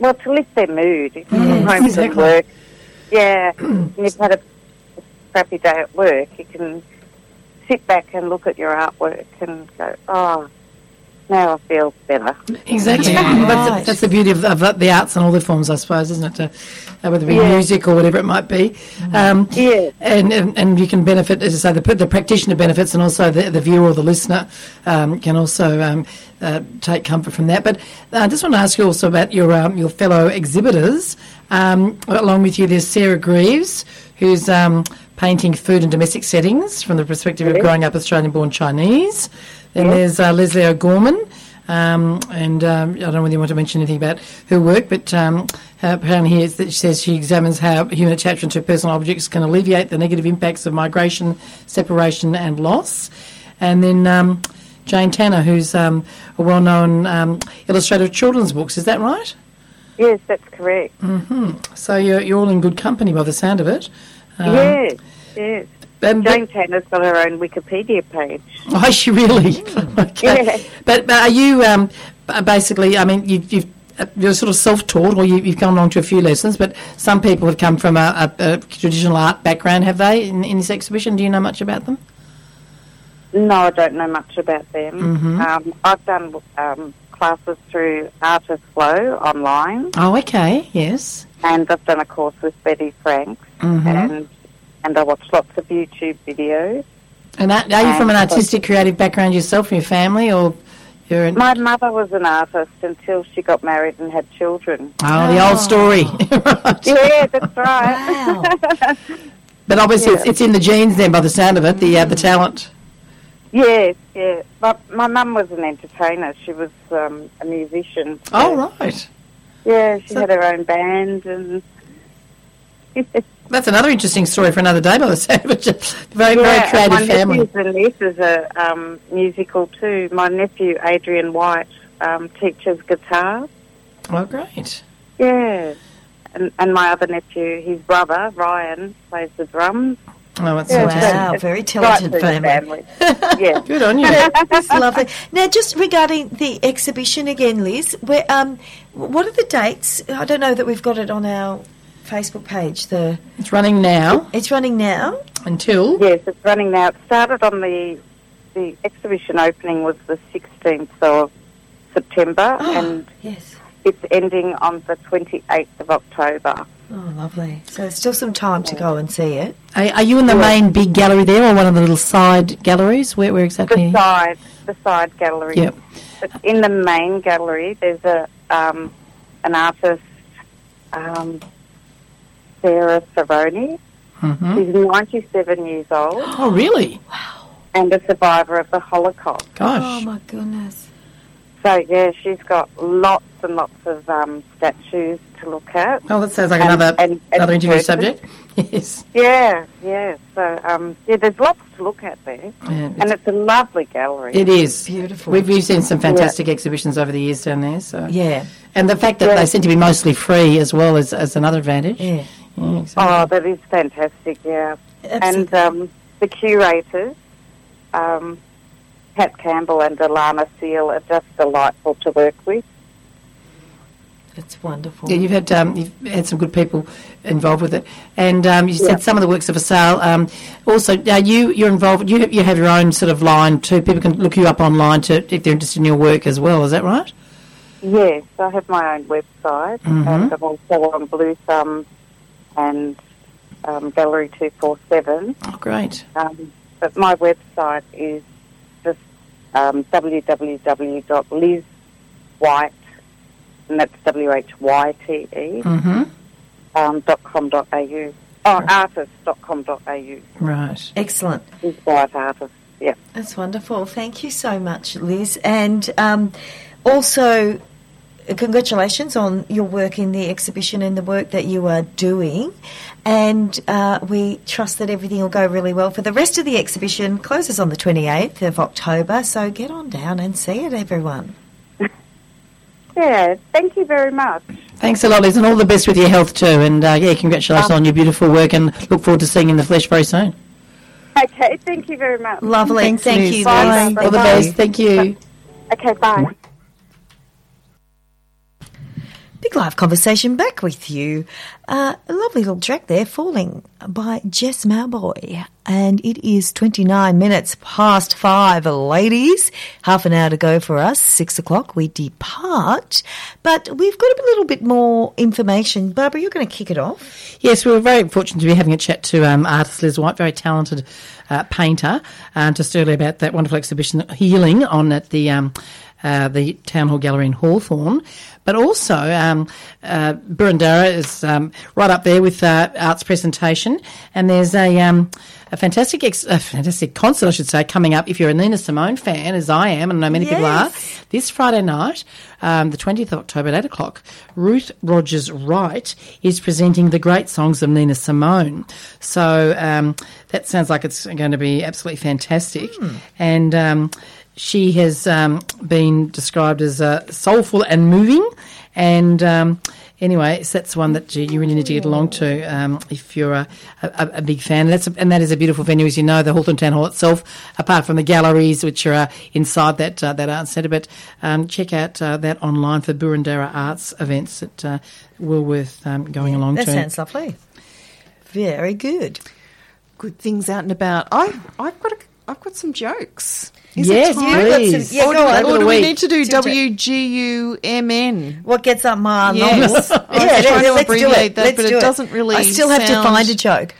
well to lift their mood. If you're mm, home exactly. from work. Yeah, and you've had a crappy day at work, you can sit back and look at your artwork and go, oh, now I feel better. Exactly. Yeah. That's, the, that's the beauty of, of the arts and all the forms, I suppose, isn't it? To, uh, whether it be yeah. music or whatever it might be. Um, yeah. And, and and you can benefit, as I say, the, the practitioner benefits, and also the, the viewer or the listener um, can also um, uh, take comfort from that. But uh, I just want to ask you also about your um, your fellow exhibitors. Um, along with you, there's Sarah Greaves, who's um, painting food and domestic settings from the perspective really? of growing up Australian-born Chinese. And there's uh, Leslie O'Gorman, um, and um, I don't know whether you want to mention anything about her work, but um, apparently here that she says she examines how human attachment to personal objects can alleviate the negative impacts of migration, separation and loss. And then um, Jane Tanner, who's um, a well-known um, illustrator of children's books. Is that right? Yes, that's correct. Mm-hmm. So you're, you're all in good company by the sound of it. Um, yes, yes. Um, Jane Tanner's got her own Wikipedia page. Oh, has she really? Okay. Yeah. But, but are you um, basically, I mean, you, you've, you're sort of self-taught, or you, you've gone along to a few lessons, but some people have come from a, a, a traditional art background, have they, in, in this exhibition? Do you know much about them? No, I don't know much about them. Mm-hmm. Um, I've done um, classes through Art of Flow online. Oh, okay, yes. And I've done a course with Betty Franks, mm-hmm. and... And I watch lots of YouTube videos. And are, are you and from an artistic, creative background yourself, from your family, or you're? An... My mother was an artist until she got married and had children. Oh, oh. The old story. Right. Yeah, that's right. Wow. But obviously, yeah. it's, it's in the genes then, by the sound of it, the uh, the talent. Yes, yeah. My my mum was an entertainer. She was um, a musician. So oh right. Yeah, she so... had her own band and. That's another interesting story for another day, by the sound of it. Very, yeah, very creative family. My nephews and nieces are um, musical too. My nephew, Adrian White, um, teaches guitar. Oh, great. Yeah. And, and my other nephew, his brother, Ryan, plays the drums. Oh, that's yeah, wow, it's very talented right family. family. Yeah. Good on you. That's lovely. Now, just regarding the exhibition again, Liz, where, um, what are the dates? I don't know that we've got it on our... Facebook page. The it's running now. It's running now until yes, it's running now. It started on the the exhibition opening was the sixteenth of September, oh, and yes, it's ending on the twenty eighth of October. Oh, lovely! So there's still some time yeah. to go and see it. Are, are you in the yeah. main big gallery there, or one of the little side galleries? Where, where exactly? The side, the side gallery. Yep. But in the main gallery, there's a um, an artist. Um, Sarah Cerrone. Mm-hmm. She's ninety-seven years old. Oh, really? Wow. And a survivor of the Holocaust. Gosh. Oh, my goodness. So, yeah, she's got lots and lots of um, statues to look at. Oh, that sounds like and, another and, another and interview subject. Yes. Yeah, yeah. So, um, yeah, there's lots to look at there. Yeah, it's, and it's a lovely gallery. It is. Beautiful. We've, we've seen some fantastic yeah. exhibitions over the years down there. So yeah. And the fact that yeah. they seem to be mostly free as well is, is another advantage. Yeah. Yeah, exactly. Oh, that is fantastic, yeah. Absolutely. And um, the curators, um, Pat Campbell and Alana Seal, are just delightful to work with. It's wonderful. Yeah, you've had um, you've had some good people involved with it, and um, you yeah. said some of the works are for sale. Um, also, uh, you you're involved. You have, you have your own sort of line too. People can look you up online to if they're interested in your work as well. Is that right? Yes, I have my own website, mm-hmm. and I'm also on Blue Thumb and um, Gallery Two Four Seven. Oh, great! Um, but my website is just um, w w w dot liz white dot com. And that's W H Y T E mm-hmm. um, dot com dot au. Oh, right. artist dot com dot au. Right. Excellent. Liz Whyte artist, yeah. That's wonderful. Thank you so much, Liz. And um, also, congratulations on your work in the exhibition and the work that you are doing. And uh, we trust that everything will go really well for the rest of the exhibition. Closes on the twenty-eighth of October, so get on down and see it, everyone. Yeah, thank you very much. Thanks a lot, Liz, and all the best with your health too. And, uh, yeah, congratulations um, on your beautiful work and look forward to seeing you in the flesh very soon. Okay, thank you very much. Lovely. Thanks, thank Liz. you, Liz. Bye. Bye. All the best. Thank you. Okay, bye. Big Live Conversation back with you. Uh, a lovely little track there, Falling by Jess Mowboy. And it is twenty-nine minutes past five, ladies. Half an hour to go for us. Six o'clock, we depart. But we've got a little bit more information. Barbara, you're going to kick it off. Yes, we were very fortunate to be having a chat to um, artist Liz Whyte, very talented uh, painter, uh, just earlier about that wonderful exhibition, Healing, on at the... Um, Uh, the Town Hall Gallery in Hawthorne, but also um, uh, Boorondara is um, right up there with uh, arts presentation, and there's a um, a fantastic ex- a fantastic concert, I should say, coming up. If you're a Nina Simone fan, as I am, and I know many yes. people are, this Friday night, um, the twentieth of October at eight o'clock, Ruth Rogers Wright is presenting the great songs of Nina Simone. So um, that sounds like it's going to be absolutely fantastic, mm. and um, she has um, been described as uh, soulful and moving, and um, anyway, so that's one that you really need to get along to um, if you're a, a, a big fan. That's a, and that is a beautiful venue, as you know, the Hawthorne Town Hall itself, apart from the galleries which are uh, inside that uh, that arts centre. But um, check out uh, that online for Boorondara Arts events that uh, were worth um, going yeah, along that to. That sounds lovely. Very good. Good things out and about. I I've got a, I've got some jokes. Is yes, please. Some, yeah, or do, on, or do we need to do W G U M N? What gets up my yes. nose? I was yeah, trying yeah, to abbreviate that, let's but do it doesn't really I still have sound... to find a joke.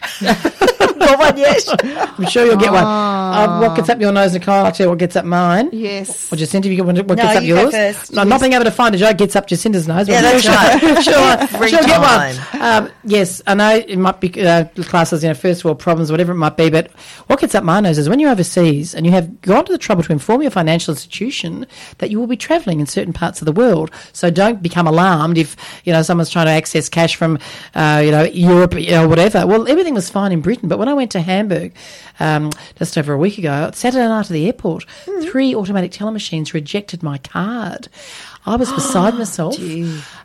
Not one yet. I'm sure you'll get one. Uh, what gets up your nose, Nicole? I'll tell you what gets up mine. Yes. Or Jacinta, you get what gets no, up you yours? Go first. No, yes. Not being able to find a joke gets up Jacinta's nose. Yeah, that's right. Sure, she'll get one. Um, yes, I know it might be uh, classes, you know, first world problems, whatever it might be, but what gets up my nose is when you're overseas and you have gone to the trouble to inform your financial institution that you will be travelling in certain parts of the world. So don't become alarmed if, you know, someone's trying to access cash from, uh, you know, Europe or you know, whatever. Well, everything was fine in Britain, but when I went to Hamburg um, just over a week ago, Saturday night at the airport, mm-hmm. three automatic teller machines rejected my card. I was beside myself.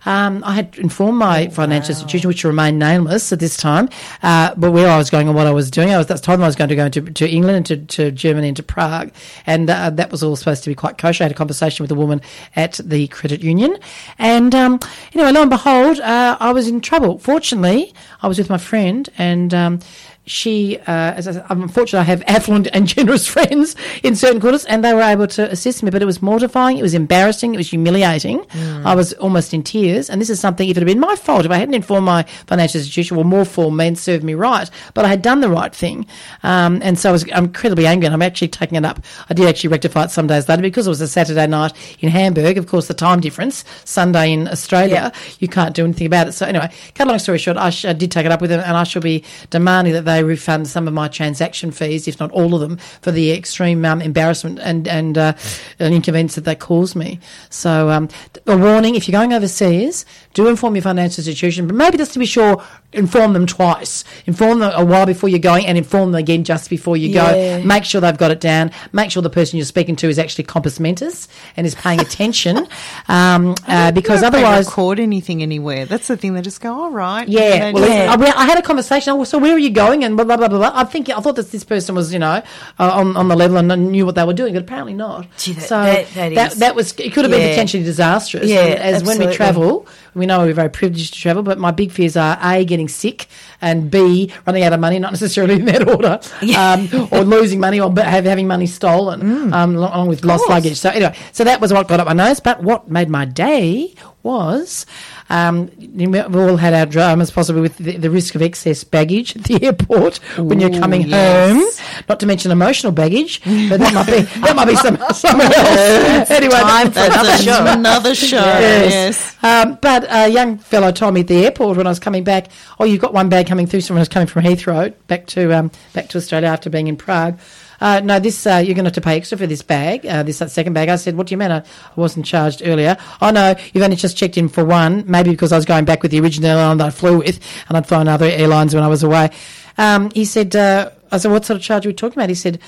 Um, I had informed my oh, financial wow. institution, which remained nameless at this time, uh, but where I was going and what I was doing. I was told them I was going to go to, to England and to, to Germany and to Prague, and uh, that was all supposed to be quite kosher. I had a conversation with a woman at the credit union, and um, anyway, lo and behold, uh, I was in trouble. Fortunately, I was with my friend, and um, she, uh, as I said, unfortunately, I have affluent and generous friends in certain quarters, and they were able to assist me. But it was mortifying, it was embarrassing, it was humiliating. Mm. I was almost in tears. And this is something, if it had been my fault, if I hadn't informed my financial institution, well, more for me and served me right, but I had done the right thing. Um, and so I was incredibly angry, and I'm actually taking it up. I did actually rectify it some days later because it was a Saturday night in Hamburg. Of course, the time difference, Sunday in Australia, yeah. you can't do anything about it. So, anyway, cut a long story short, I, sh- I did take it up with them, and I shall be demanding that they. They refund some of my transaction fees, if not all of them, for the extreme um, embarrassment and and, uh, and inconvenience that they caused me. So um, a warning, if you're going overseas, do inform your financial institution, but maybe just to be sure, inform them twice. Inform them a while before you're going and inform them again just before you yeah. go. Make sure they've got it down. Make sure the person you're speaking to is actually compass mentis and is paying attention um, uh, because otherwise... They don't record anything anywhere. That's the thing. They just go, all right. Yeah. Well, yeah. I, I had a conversation. Oh, so where are you going? doing and blah, blah, blah, blah, blah. I'm thinking, I thought that this person was, you know, uh, on, on the level and knew what they were doing, but apparently not. Gee, that, so that, that, that, that was, it could have yeah. been potentially disastrous. Yeah, and as absolutely. When we travel, we know we're very privileged to travel, but my big fears are, A, getting sick, and B, running out of money, not necessarily in that order, yeah. um, or losing money or have, having money stolen mm. um, along with lost luggage. So anyway, so that was what got up my nose. But what made my day was um, we all had our dramas possibly with the, the risk of excess baggage at the airport Ooh, when you're coming yes. home, not to mention emotional baggage, but that might be that might be some, somewhere else. Anyway, time for another show. Another show, yes. yes. Um, but a young fellow told me at the airport when I was coming back, oh, you've got one bag coming through, so when I was coming from Heathrow back to, um, back to Australia after being in Prague. Uh, no, this uh, you're going to have to pay extra for this bag, uh, this second bag. I said, what do you mean? I wasn't charged earlier. Oh, no, you've only just checked in for one, maybe because I was going back with the original airline that I flew with and I'd flown other airlines when I was away. Um, he said, uh, I said, what sort of charge are we talking about? He said,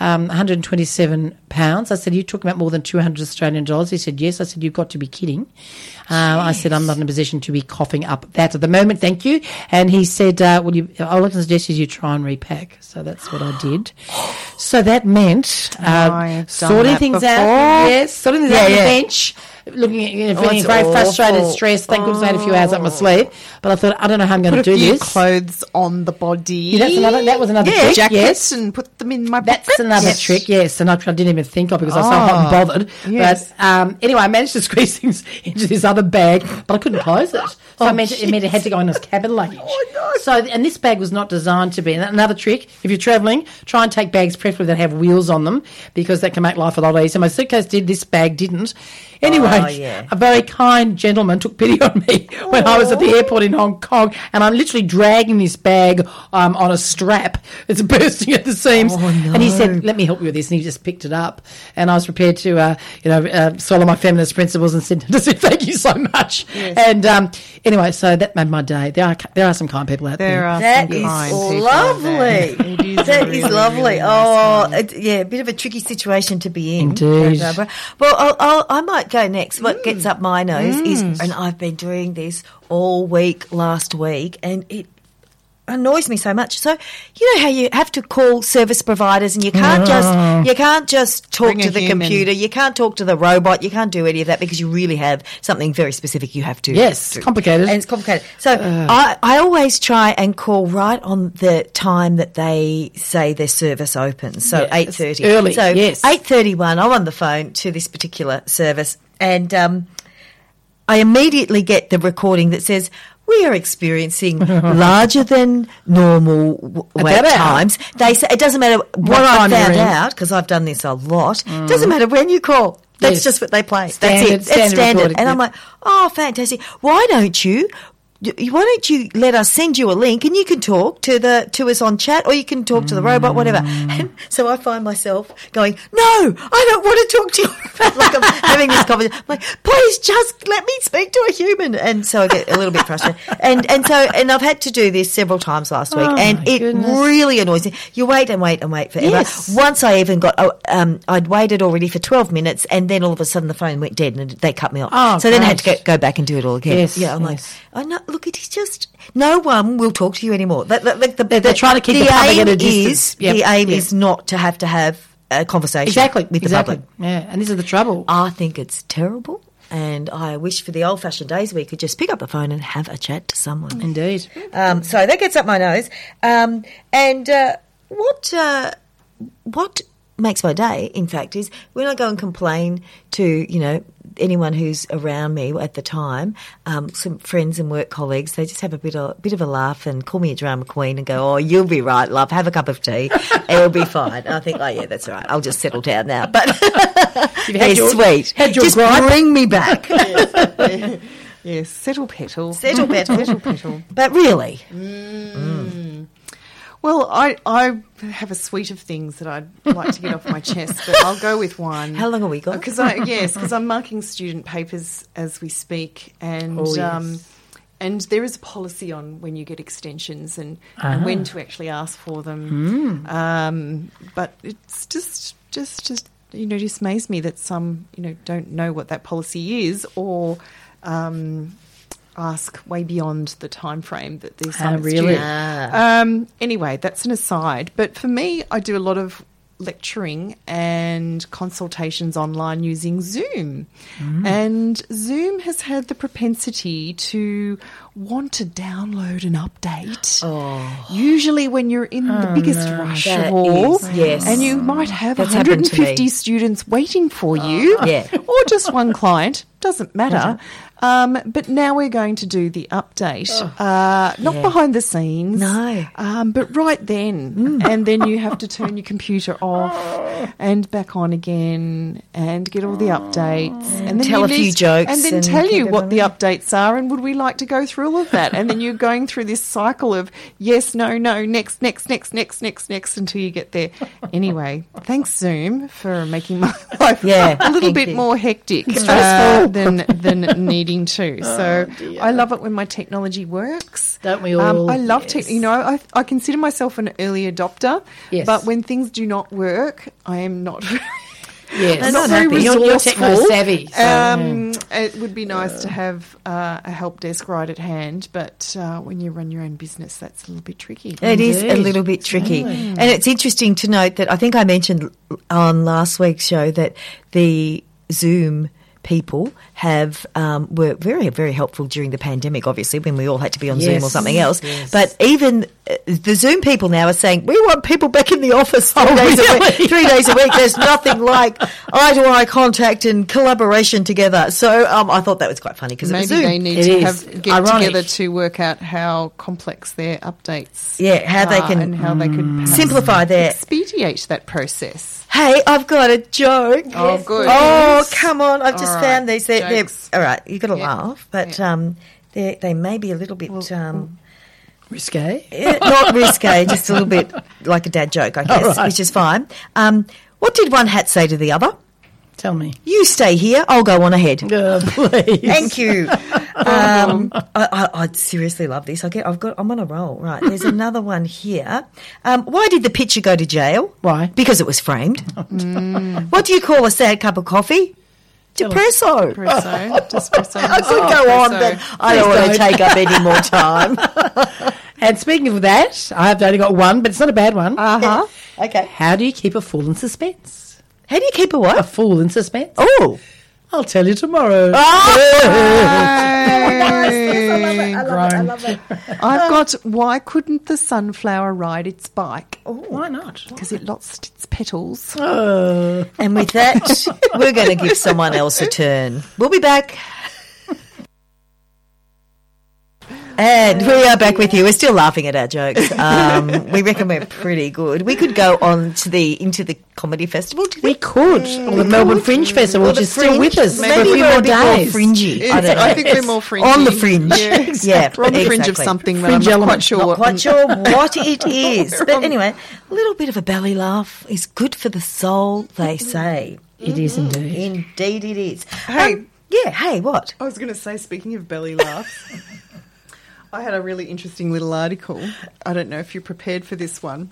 um, one hundred twenty-seven pounds. I said, are you talking about more than two hundred Australian dollars? He said, yes. I said, you've got to be kidding. Uh, I said, I'm not in a position to be coughing up that at the moment, thank you. And he said, uh, well, you, all I can suggest is you try and repack. So that's what I did. So that meant uh, oh, sorting things before. out. Yes, sorting things yeah, out on yeah. the bench, looking at, you know, feeling oh, very awful. frustrated, stressed. Thank oh. goodness I had a few hours up my sleeve. But I thought, I don't know how I'm going to do this. Put clothes on the body. Yeah, that's another, that was another yeah, trick. Jackets yes. and put them in my pocket. That's another yes. trick, yes. And I, I didn't even think of it because oh, I was so hot and bothered. Yes. But um, anyway, I managed to squeeze things into this other the bag, but I couldn't close it. So oh, I meant it, it meant it had to go in as cabin luggage. Oh, no. So, and this bag was not designed to be. And another trick, if you're travelling, try and take bags preferably that have wheels on them because that can make life a lot easier. My suitcase did, this bag didn't. Anyway, oh, yeah. a very kind gentleman took pity on me when Aww. I was at the airport in Hong Kong, and I'm literally dragging this bag um, on a strap. It's bursting at the seams. Oh, no. And he said, let me help you with this. And he just picked it up. And I was prepared to, uh, you know, uh, swallow my feminist principles and said, thank you so much. Yes. And um, anyway, so that made my day. There are, there are some kind people out there. There are that some kind people lovely. There. It is that really, is lovely. Really nice oh, it, yeah, a bit of a tricky situation to be in. Indeed. Well, I'll, I'll, I might go next. What mm. gets up my nose mm. is, and I've been doing this all week last week, and it annoys me so much. So you know how you have to call service providers, and you can't oh. just you can't just talk Bring to the human. computer, you can't talk to the robot, you can't do any of that because you really have something very specific you have to. Yes, do. It's complicated, and it's complicated. So uh. I, I always try and call right on the time that they say their service opens. So eight yes, thirty, early. So yes, eight thirty-one. I'm on the phone to this particular service. And um, I immediately get the recording that says, we are experiencing larger than normal wait times. They say, it doesn't matter what, what I found out, because I've done this a lot, mm. doesn't matter when you call. That's yes. just what they play. Standard, That's it. Standard it's standard. Recording. And I'm like, oh, fantastic. Why don't you... Why don't you let us send you a link and you can talk to the to us on chat, or you can talk to the robot, whatever. And so I find myself going, no, I don't want to talk to you. Like I'm having this conversation. I'm like, please just let me speak to a human. And so I get a little bit frustrated. And and so and I've had to do this several times last week, oh and it goodness. really annoys me. You wait and wait and wait forever. Yes. Once I even got, oh, um, I'd waited already for twelve minutes, and then all of a sudden the phone went dead and they cut me off. Oh, so great. Then I had to go, go back and do it all again. Yes, yeah, I'm yes. like, I know. Look, it is just no one will talk to you anymore. The, the, the, they're, they're trying to keep the, the public at a distance. Is, yep. The aim yep. is not to have to have a conversation exactly. with exactly. the public. Yeah, and this is the trouble. I think it's terrible, and I wish for the old-fashioned days where you could just pick up the phone and have a chat to someone. Indeed. Um, so that gets up my nose. Um, and uh, what uh, what makes my day, in fact, is when I go and complain to, you know, anyone who's around me at the time, um, some friends and work colleagues, they just have a bit of, bit of a laugh and call me a drama queen and go, oh, you'll be right, love, have a cup of tea, it'll be fine. And I think, oh, yeah, that's all right, I'll just settle down now. But You've had your, sweet. Had your just gripe. Bring me back. Yes, yes. settle petal. Settle petal. settle petal. But really. Mm. Mm. Well, I, I have a suite of things that I'd like to get off my chest, but I'll go with one. How long have we got? Cause I, yes, because I'm marking student papers as we speak, and oh, yes. um, and there is a policy on when you get extensions and, ah. and when to actually ask for them. Mm. Um, but it's just just just you know dismays me that some you know don't know what that policy is, or um, ask way beyond the time frame that these oh, students really? do. Yeah. Um, anyway, that's an aside. But for me, I do a lot of lecturing and consultations online using Zoom. Mm. And Zoom has had the propensity to want to download an update, oh. usually when you're in oh, the biggest no. rush that of all. Is, yes. And you might have That's one hundred fifty students waiting for oh. you yeah. or just one client, doesn't matter. Um, but now we're going to do the update, oh. uh, not yeah. behind the scenes, no, um, but right then. Mm. And then you have to turn your computer off oh. and back on again and get all the updates. And, and then tell a few need, jokes. And then and tell you what the updates are and would we like to go through all of that. And then you're going through this cycle of yes, no, no, next, next, next, next, next, next until you get there. Anyway, thanks Zoom for making my life yeah, a little bit you. more hectic uh, than than needing too. So oh, I love it when my technology works. Don't we all? Um, I love yes. tech. You know, I, I consider myself an early adopter, yes. but when things do not work, I am not yes. not very resourceful. You're techno-savvy. So. Um, it would be nice yeah. to have uh, a help desk right at hand, but uh, when you run your own business, that's a little bit tricky. It Indeed. is a little bit tricky. Oh. And it's interesting to note that I think I mentioned on last week's show that the Zoom people have um, were very, very helpful during the pandemic, obviously, when we all had to be on yes, Zoom or something else. Yes. But even uh, the Zoom people now are saying, we want people back in the office three, oh, days, really? a week, three days a week. There's nothing like eye-to-eye contact and collaboration together. So um, I thought that was quite funny because it was Zoom. Maybe they need it to is. have get Ironic. together to work out how complex their updates yeah, how are they can and how mm, they could simplify their... expedite that process. Hey, I've got a joke. Oh, yes. good. Oh, come on. I've all just right. found these. They're, they're, all right, you've got to yeah. laugh, but yeah. um, they they may be a little bit... Well, um, risque? Eh, not risque, just a little bit like a dad joke, I guess, right. which is fine. Um, what did one hat say to the other? Tell me. You stay here. I'll go on ahead. Oh, please. Thank you. Um, I, I, I seriously love this. I get, I've got, I'm on a roll. Right. There's another one here. Um, why did the pitcher go to jail? Why? Because it was framed. Mm. What do you call a sad cup of coffee? Depresso. Depresso. Depresso. I could oh, go on, but I don't, don't want to take up any more time. And speaking of that, I've only got one, but it's not a bad one. Uh-huh. Okay. How do you keep a fool in suspense? How do you keep a what? A fool in suspense. Oh. I'll tell you tomorrow. I've got why couldn't the sunflower ride its bike? Oh, why not? Because it lost its petals. Oh. And with that, we're going to give someone else a turn. We'll be back. And we are back with you. We're still laughing at our jokes. Um, we reckon we're pretty good. We could go on to the into the comedy festival. Do we think? could, or the we Melbourne could. Fringe Festival, which is still with us. Maybe for a few more days. More fringy. I, don't know. I think we're more fringy on the fringe. Yeah, exactly. yeah we're on the fringe exactly. of something. That fringe I'm not quite sure. Not quite sure what it is. But anyway, a little bit of a belly laugh is good for the soul, they say. It mm-hmm. is indeed. Indeed, it is. Hey, um, yeah. Hey, what? I was going to say. Speaking of belly laughs. I had a really interesting little article. I don't know if you're prepared for this one.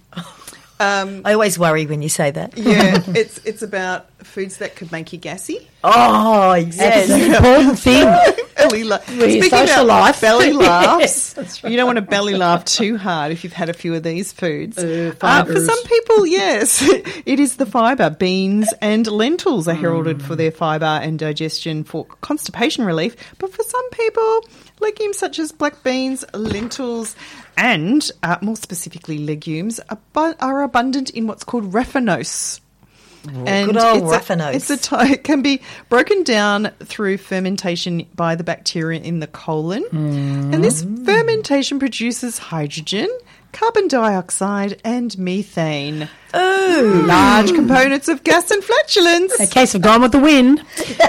Um, I always worry when you say that. Yeah, it's it's about foods that could make you gassy. Oh, yes. That's an important thing. Belly laugh. Speaking social about life. Belly laughs, yes, right. You don't want to belly laugh too hard if you've had a few of these foods. Uh, uh, for some people, yes, it is the fibre. Beans and lentils are heralded mm. for their fibre and digestion for constipation relief. But for some people... legumes such as black beans, lentils and, uh, more specifically, legumes abu- are abundant in what's called raffinose. Oh, and good old it's raffinose. A, it's a t- it can be broken down through fermentation by the bacteria in the colon. Mm. And this fermentation produces hydrogen, carbon dioxide and methane. Ooh. Large components of gas and flatulence. A case of gone with the wind.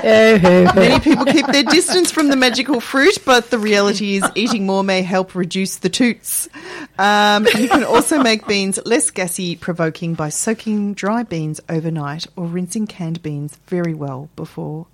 Many people keep their distance from the magical fruit, but the reality is eating more may help reduce the toots. Um, you can also make beans less gassy provoking by soaking dry beans overnight or rinsing canned beans very well before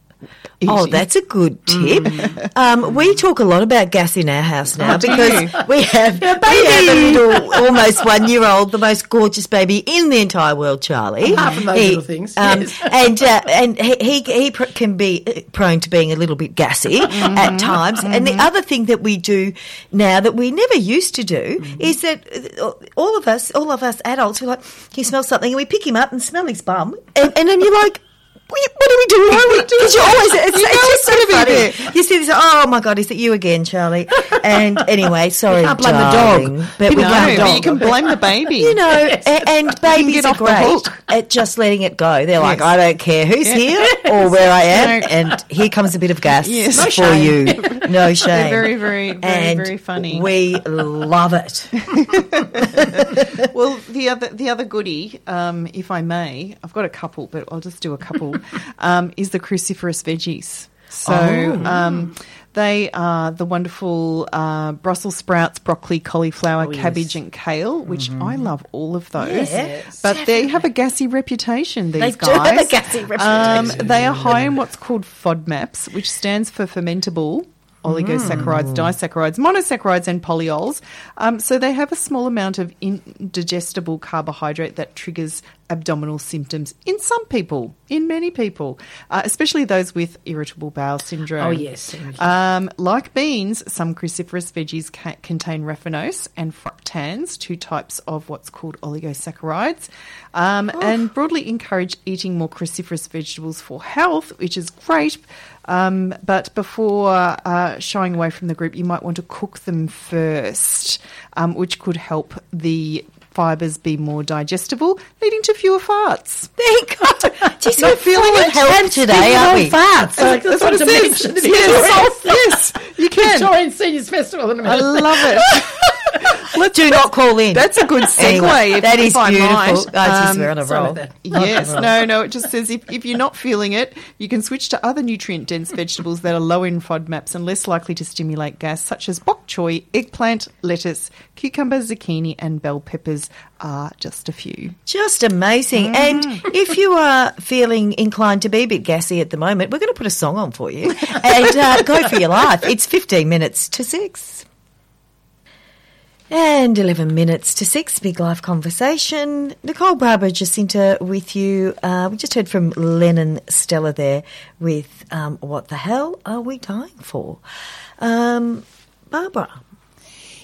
Easy. Oh, that's a good tip. Mm. Um, we talk a lot about gas in our house now oh, because we have, yeah, we have a little almost one-year-old, the most gorgeous baby in the entire world, Charlie. Apart from those he, little things, um, yes. And, uh, and he, he, he pr- can be prone to being a little bit gassy mm-hmm. at times. Mm-hmm. And the other thing that we do now that we never used to do mm-hmm. is that all of us, all of us adults, we're like, he smells something, and we pick him up and smell his bum, and, and then you're like, what are we doing? What are we doing? Because you're always, it's, you it's just sort of funny. There. You see this, oh my God, is it you again, Charlie? And anyway, sorry, you can't blame darling, the dog. But, People we know, the dog. But you can blame the baby. You know, yes. and, and babies are great at just letting it go. They're yes. like, I don't care who's yeah. here or where I am, no. and here comes a bit of gas yes. no for shame. You. No shame. They're very, very, very, and very funny. We love it. Well, the other, the other goodie, um, if I may, I've got a couple, but I'll just do a couple. Um, is the cruciferous veggies. So oh. um, they are the wonderful uh, Brussels sprouts, broccoli, cauliflower, oh, yes. cabbage and kale, which mm-hmm. I love all of those. Yes. But Definitely. They have a gassy reputation, these they guys. They do have a gassy reputation. Um, they are high in what's called FODMAPs, which stands for fermentable oligosaccharides, mm. disaccharides, monosaccharides and polyols. Um, so they have a small amount of indigestible carbohydrate that triggers abdominal symptoms in some people, in many people, uh, especially those with irritable bowel syndrome. Oh, yes. Um, like beans, some cruciferous veggies ca- contain raffinose and fructans, two types of what's called oligosaccharides, um, oh. and broadly encourage eating more cruciferous vegetables for health, which is great. Um, but before uh, shying away from the group, you might want to cook them first, um, which could help the fibres be more digestible, leading to fewer farts. Thank God. Geez, we're feeling it help today, aren't we? Farts. Like, that's what it is. Yes, yes, yes, you can. Join Seniors Festival in a minute. I love it. Let's do not call in. That's a good segue. Anyway, if, that is if beautiful. I might. I just swear on a roll. Yes, no, no. It just says if, if you're not feeling it, you can switch to other nutrient-dense vegetables that are low in FODMAPs and less likely to stimulate gas, such as bok choy, eggplant, lettuce, cucumber, zucchini and bell peppers are just a few. Just amazing. Mm. And if you are feeling inclined to be a bit gassy at the moment, we're going to put a song on for you and uh, go for your life. It's fifteen minutes to six. And eleven minutes to six, Big Life Conversation. Nicole, Barbara, Jacinta with you. Uh, we just heard from Lennon Stella there with um, What the Hell Are We Dying For? Um, Barbara.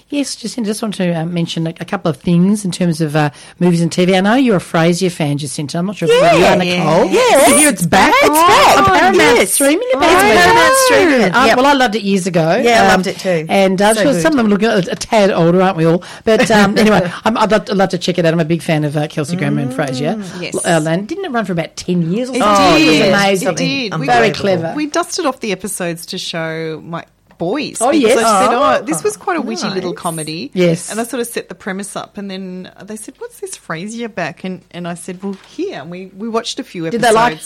Yes, Jacinta, just want to uh, mention a, a couple of things in terms of uh, movies and T V. I know you're a Frasier fan, Jacinta. I'm not sure if yeah, you are, Nicole. Yeah, yeah. Here it's back. It's back. Oh, oh, Paramount yes. streaming it. Oh, Paramount streaming it. Um, yep. Well, I loved it years ago. Yeah, um, I loved it too. And uh, so sure, some of them look a, a tad older, aren't we all? But um, anyway, I'm, I'd, love to, I'd love to check it out. I'm a big fan of uh, Kelsey Grammer mm, and Frasier. Yes. Uh, and didn't it run for about ten years or something? Oh, it was amazing. It did. I'm very clever. We dusted off the episodes to show my... boys. Oh, yes. I said, oh, oh, this was quite a witty nice. little comedy. Yes. And I sort of set the premise up and then they said, what's this Frasier back? And and I said, well, here. And we, we watched a few episodes. Did they like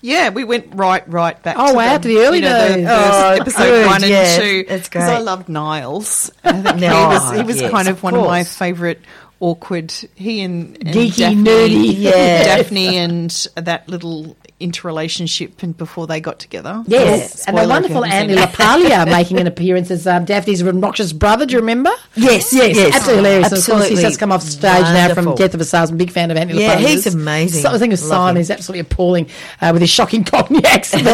Yeah, we went right, right back oh, to wow, the, to the early you know, days. The oh, episode good, one and yes, two. That's great. Because I loved Niles. I think no, he was, he was yes, kind of, of one of my favourite awkward, he and, and Geeky, Daphne, nerdy. Yeah. Daphne and that little interrelationship and before they got together. Yes, and the wonderful Andy LaPaglia making an appearance as um, Daphne's obnoxious brother, do you remember? Yes, yes. yes. Absolutely hilarious. Oh, absolutely. Of course, he's just come off stage wonderful. now from Death of a Salesman. Big fan of Andy LaPaglia. Yeah, he's amazing. So, I think of Simon, he's absolutely appalling uh, with his shocking Cockney accent.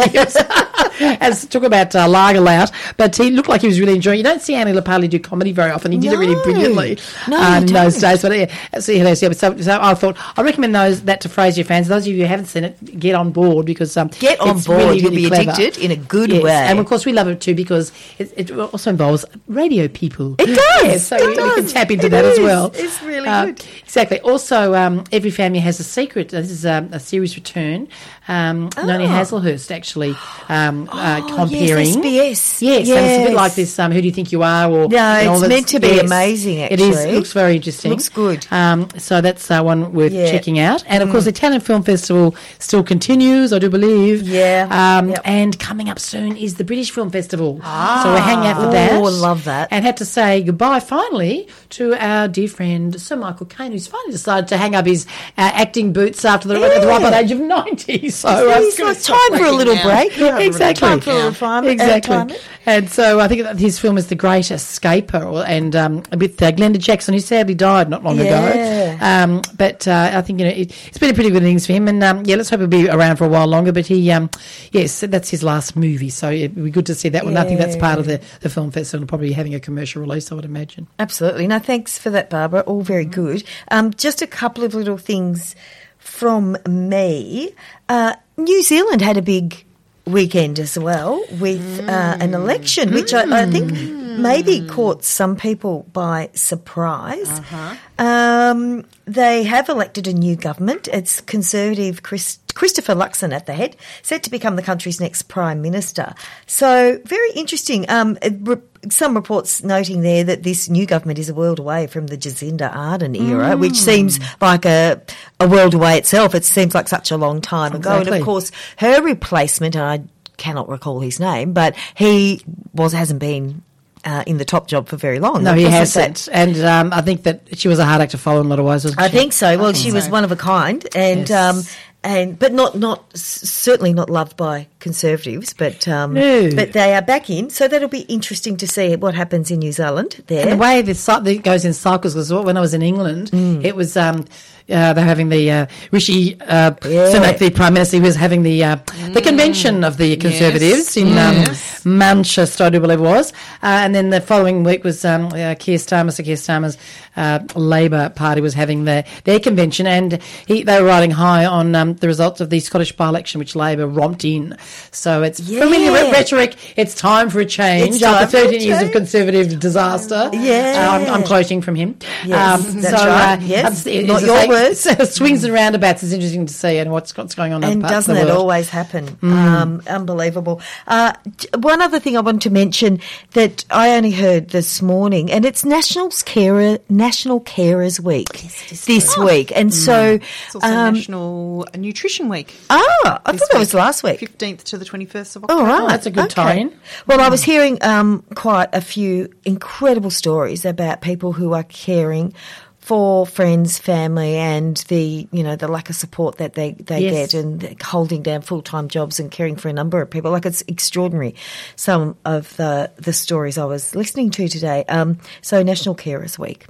As talk about uh, lager lout, but he looked like he was really enjoying it. You don't see Andy LaPaglia do comedy very often. He did no. it really brilliantly no, uh, in those days. But yeah, absolutely hilarious. So, so I thought I recommend those that to Frasier fans. Those of you who haven't seen it, get on board because um, get on board. Really, really You'll be clever. Addicted in a good yes. way. And of course, we love it too because it, it also involves radio people. It does. Yeah, so it we, does. we can tap into it that is. as well. It's really uh, good. Exactly. Also, um, Every Family Has a Secret. This is um, a series return. Um, oh. Noni Hazlehurst actually. Um, Uh, oh, comparing. Yes, S B S. Yes, yes. And it's a bit like this um, Who Do You Think You Are? Or, no, it's all meant to be yes. amazing, actually. It is. It looks very interesting. It looks good. Um, so that's uh, one worth yeah. checking out. And, of mm. course, the Italian Film Festival still continues, I do believe. Yeah. Um, yep. And coming up soon is the British Film Festival. Ah. So we're hanging out for that. Oh, I love that. And had to say goodbye, finally, to our dear friend Sir Michael Caine, who's finally decided to hang up his uh, acting boots after the, yeah. the ripe old age of ninety. So I was going to stop time for a little break. Yeah, exactly. Time for a refinement. Exactly. And, refinement. And so I think his film is The Great Escaper, and um, with uh, Glenda Jackson, who sadly died not long yeah. ago. Um, but uh, I think you know it, it's been a pretty good innings for him, and um, yeah, let's hope he'll be around for a while longer. But he, um, yes, that's his last movie, so it'd be good to see that one. Yeah. I think that's part of the, the film festival, probably having a commercial release, I would imagine. Absolutely. No, thanks for that, Barbara. All very good. Um, just a couple of little things from me. Uh, New Zealand had a big weekend as well with mm. uh, an election, which mm. I, I think mm. maybe caught some people by surprise. Uh-huh. Um, they have elected a new government. It's Conservative Chris, Christopher Luxon at the head, set to become the country's next Prime Minister. So very interesting. Um, it, some reports noting there that this new government is a world away from the Jacinda Ardern era, mm. which seems like a, a world away itself. It seems like such a long time exactly. ago. And, of course, her replacement, I cannot recall his name, but he was hasn't been... Uh, in the top job for very long. No, he hasn't. That. And um, I think that she was a hard act to follow in a lot of ways, wasn't she? I think so. Well, think she so. was one of a kind, and yes. um, and but not not certainly not loved by Conservatives. But um, no. but they are back in, so that'll be interesting to see what happens in New Zealand there. And the way this goes in cycles, because when I was in England, mm. it was. Um, Uh, they're having the uh, Rishi uh, yeah. Sunak, the Prime Minister, was having the uh, mm. the convention of the Conservatives yes. in yes. um, Manchester, I do believe it was. Uh, and then the following week was um, uh, Keir Starmer, Sir Keir Starmer's uh, Labour Party was having their, their convention, and he, they were riding high on um, the results of the Scottish by-election, which Labour romped in. So it's yeah. familiar rhetoric. It's time for a change after thirteen years of Conservative disaster. Yeah. Uh, I'm, I'm quoting from him. Yes, um, that's so, right. Uh, yes. It, Not your So swings and roundabouts is interesting to see, and what's, what's going on in other parts of the world. And doesn't it always happen? Mm. Um, unbelievable. Uh, one other thing I wanted to mention that I only heard this morning, and it's National Carer, National Carers Week yes, this oh. week. And mm. so... It's also um, National Nutrition Week. Ah, I thought that was last week. fifteenth to the twenty-first of October. Oh, right. Oh, that's a good okay. tie-in. Well, mm. I was hearing um, quite a few incredible stories about people who are caring for friends, family, and the you know the lack of support that they, they yes. get, and holding down full-time jobs and caring for a number of people. Like, it's extraordinary, some of the, the stories I was listening to today. Um, so National Carers Week.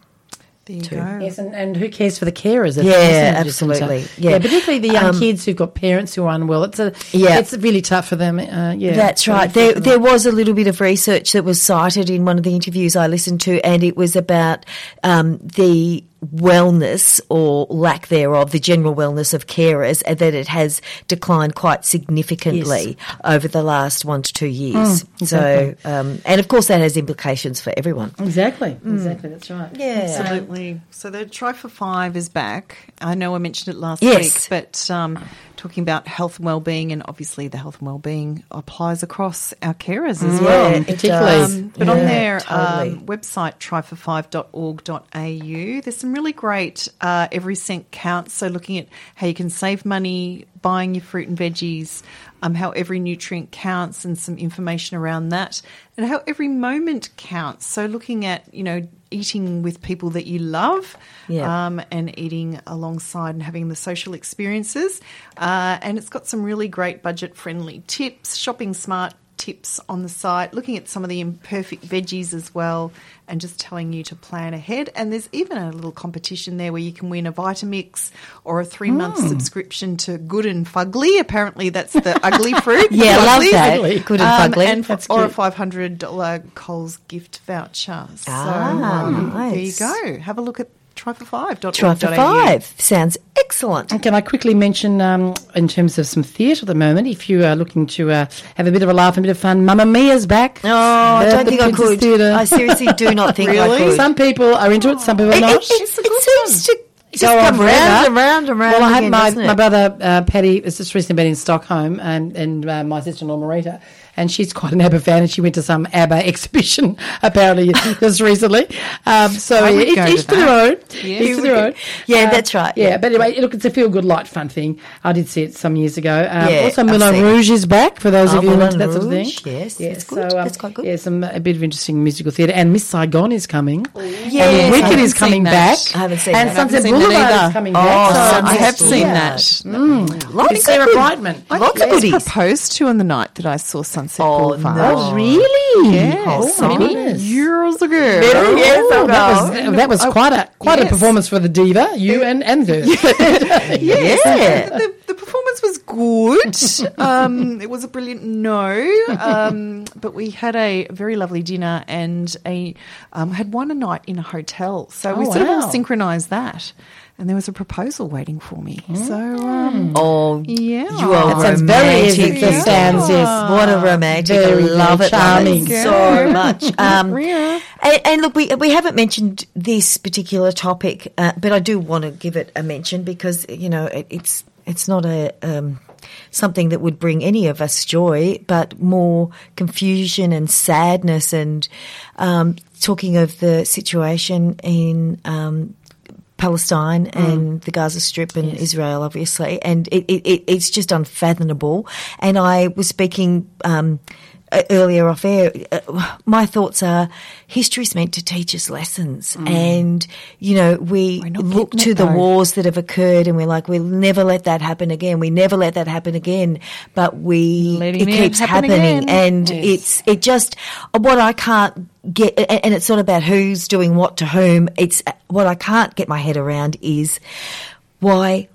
There you too. Go. Yes, and, and who cares for the carers? Yeah, absolutely. Yeah. yeah, particularly the young um, kids who've got parents who are unwell. It's a, yeah. it's really tough for them. Uh, yeah, that's right. There, there was a little bit of research that was cited in one of the interviews I listened to, and it was about um, the wellness or lack thereof, the general wellness of carers, and that it has declined quite significantly yes. over the last one to two years. Mm, exactly. So, um, and of course that has implications for everyone. Exactly, mm. exactly, that's right. Yeah. Absolutely. So the Try for Five is back. I know I mentioned it last yes. week, but um, talking about health and wellbeing, and obviously the health and wellbeing applies across our carers as mm, well. Yeah, particularly. Um, but yeah, on their totally. um, website, try for five dot org dot a u, there's some really great uh, every cent counts, so looking at how you can save money buying your fruit and veggies, um, how every nutrient counts, and some information around that, and how every moment counts, so looking at, you know, eating with people that you love yeah. um, and eating alongside and having the social experiences. Uh, and it's got some really great budget-friendly tips, shopping smart tips on the site, looking at some of the imperfect veggies as well, and just telling you to plan ahead. And there's even a little competition there where you can win a Vitamix or a three-month mm. subscription to Good and Fugly. Apparently that's the ugly fruit. yeah, I love that. Good and Fugly. Um, and that's or cute. a five hundred dollars Coles gift voucher. So ah, um, nice. There you go. Have a look at try for five dot org dot a u. Try for Five. Sounds excellent. And can I quickly mention, um, in terms of some theatre at the moment, if you are looking to uh, have a bit of a laugh and a bit of fun, Mamma Mia's back. Oh, I don't think I could. Theatre. I seriously do not think really? I could. Some people are into it, some people are not. It, it, it's a good it seems to go just come round and round and round. Well, I had again, my, my brother, uh, Paddy, has just recently been in Stockholm, and, and uh, my sister-in-law, Marita, and she's quite an ABBA fan, and she went to some ABBA exhibition apparently just recently. Um, so each yeah, to their own. Yeah, each to their own. Yeah, uh, that's right. Yeah, yeah, but anyway, look, it's a feel-good, light, fun thing. I did see it some years ago. Um, yeah, also, Moulin Rouge is back for those oh, of you who into that Rouge, sort of thing. Yes, yeah, it's good. So, um, that's quite good. Yeah, some a bit of interesting musical theatre, and Miss Saigon is coming. Oh, yeah, and Wicked is coming back. I haven't seen and that. And Sunset Boulevard is coming back. Oh, I have seen that. Lots Sarah Brightman. Lots of goodies. I was proposed to on the night that I saw Sunset Boulevard. Oh, really? Yes. Oh, many years ago. Many years ago. That was quite a quite a performance for the diva, you and and her. Yes. The performance was good. Um, it was a brilliant no, um, but we had a very lovely dinner and a um, had one a night in a hotel. So oh, we sort wow. of all synchronised that. And there was a proposal waiting for me. Mm. So, um, oh, yeah. You are that sounds romantic. Very yeah. sounds, yes. What a romantic. Very I love it. Charming. Love it so much. Um, yeah. and, and look, we we haven't mentioned this particular topic, uh, but I do want to give it a mention because, you know, it, it's it's not a um, something that would bring any of us joy, but more confusion and sadness and um, talking of the situation in um Palestine and mm. the Gaza Strip and yes. Israel, obviously, and it, it, it's just unfathomable. And I was speaking um, earlier off air. Uh, my thoughts are history's meant to teach us lessons, mm. and you know we look to it, the wars that have occurred, and we're like, we'll never let that happen again. We never let that happen again, but we Letting it keeps happen happening, again. And yes. it's it just what I can't. Get, and it's not about who's doing what to whom. It's what I can't get my head around is why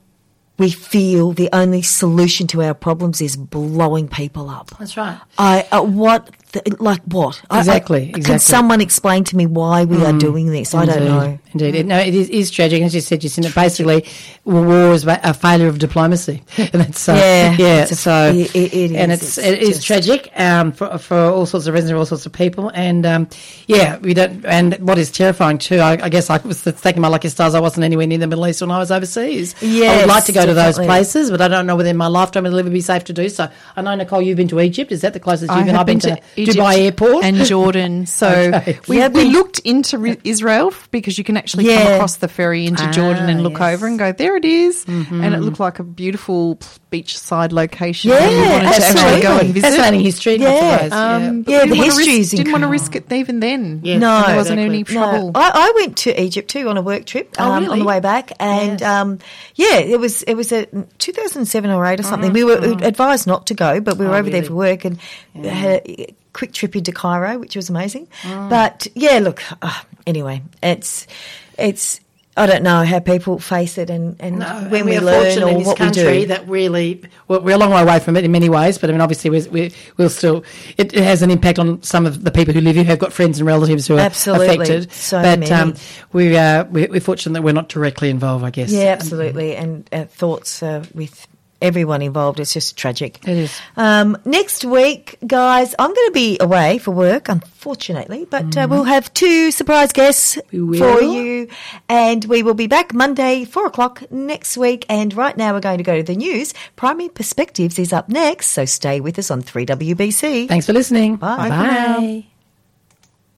we feel the only solution to our problems is blowing people up. That's right. I uh, what the, like what exactly? I, I, exactly. Can someone explain to me why we mm. are doing this? Indeed. I don't know. Indeed, it, no, it is, is tragic. As you said, just in it, basically, war is a failure of diplomacy, and that's uh, yeah, yeah. It's so a, it, it is, and it's, it's it is tragic um, for for all sorts of reasons, for all sorts of people, and um, yeah, we don't. And what is terrifying too, I, I guess, I was thanking my lucky stars I wasn't anywhere near the Middle East when I was overseas. Yeah, I would like to go definitely. to those places, but I don't know whether in my lifetime it'll ever be safe to do so. I know, Nicole, you've been to Egypt. Is that the closest you've been? I've been to, to Egypt Dubai Airport and Jordan. So okay. we yeah, we looked into re- Israel. Because you can actually yeah. come across the ferry into ah, Jordan and look yes. over and go, there it is. Mm-hmm. And it looked like a beautiful beachside location. Yeah, and wanted to actually go and visit. Fascinating history, yeah. I suppose. Um, yeah, yeah the history is didn't want to risk it even then. Yeah. No. There wasn't exactly. any trouble. No. I, I went to Egypt too on a work trip um, oh, really? on the way back. And, yeah, um, yeah it was it was a two thousand seven or eight or something. Mm-hmm. We were mm-hmm. advised not to go, but we were oh, over really? there for work and yeah. had a quick trip into Cairo, which was amazing. Mm. But, yeah, look, uh, anyway, it's it's I don't know how people face it and, and no, when and we learn or what country we do. That really, well, we're a long way away from it in many ways, but I mean, obviously, we're, we're, we're still, it, it has an impact on some of the people who live here, who have got friends and relatives who are absolutely. affected. So but many. Um, we are, we're, we're fortunate that we're not directly involved, I guess. Yeah, absolutely. And, and uh, thoughts uh, with everyone involved. It's just tragic. It is. Um, next week, guys, I'm going to be away for work, unfortunately, but mm. uh, we'll have two surprise guests for you, and we will be back Monday, four o'clock next week, and right now we're going to go to the news. Primary Perspectives is up next, so stay with us on three W B C. Thanks for listening. Bye. Bye.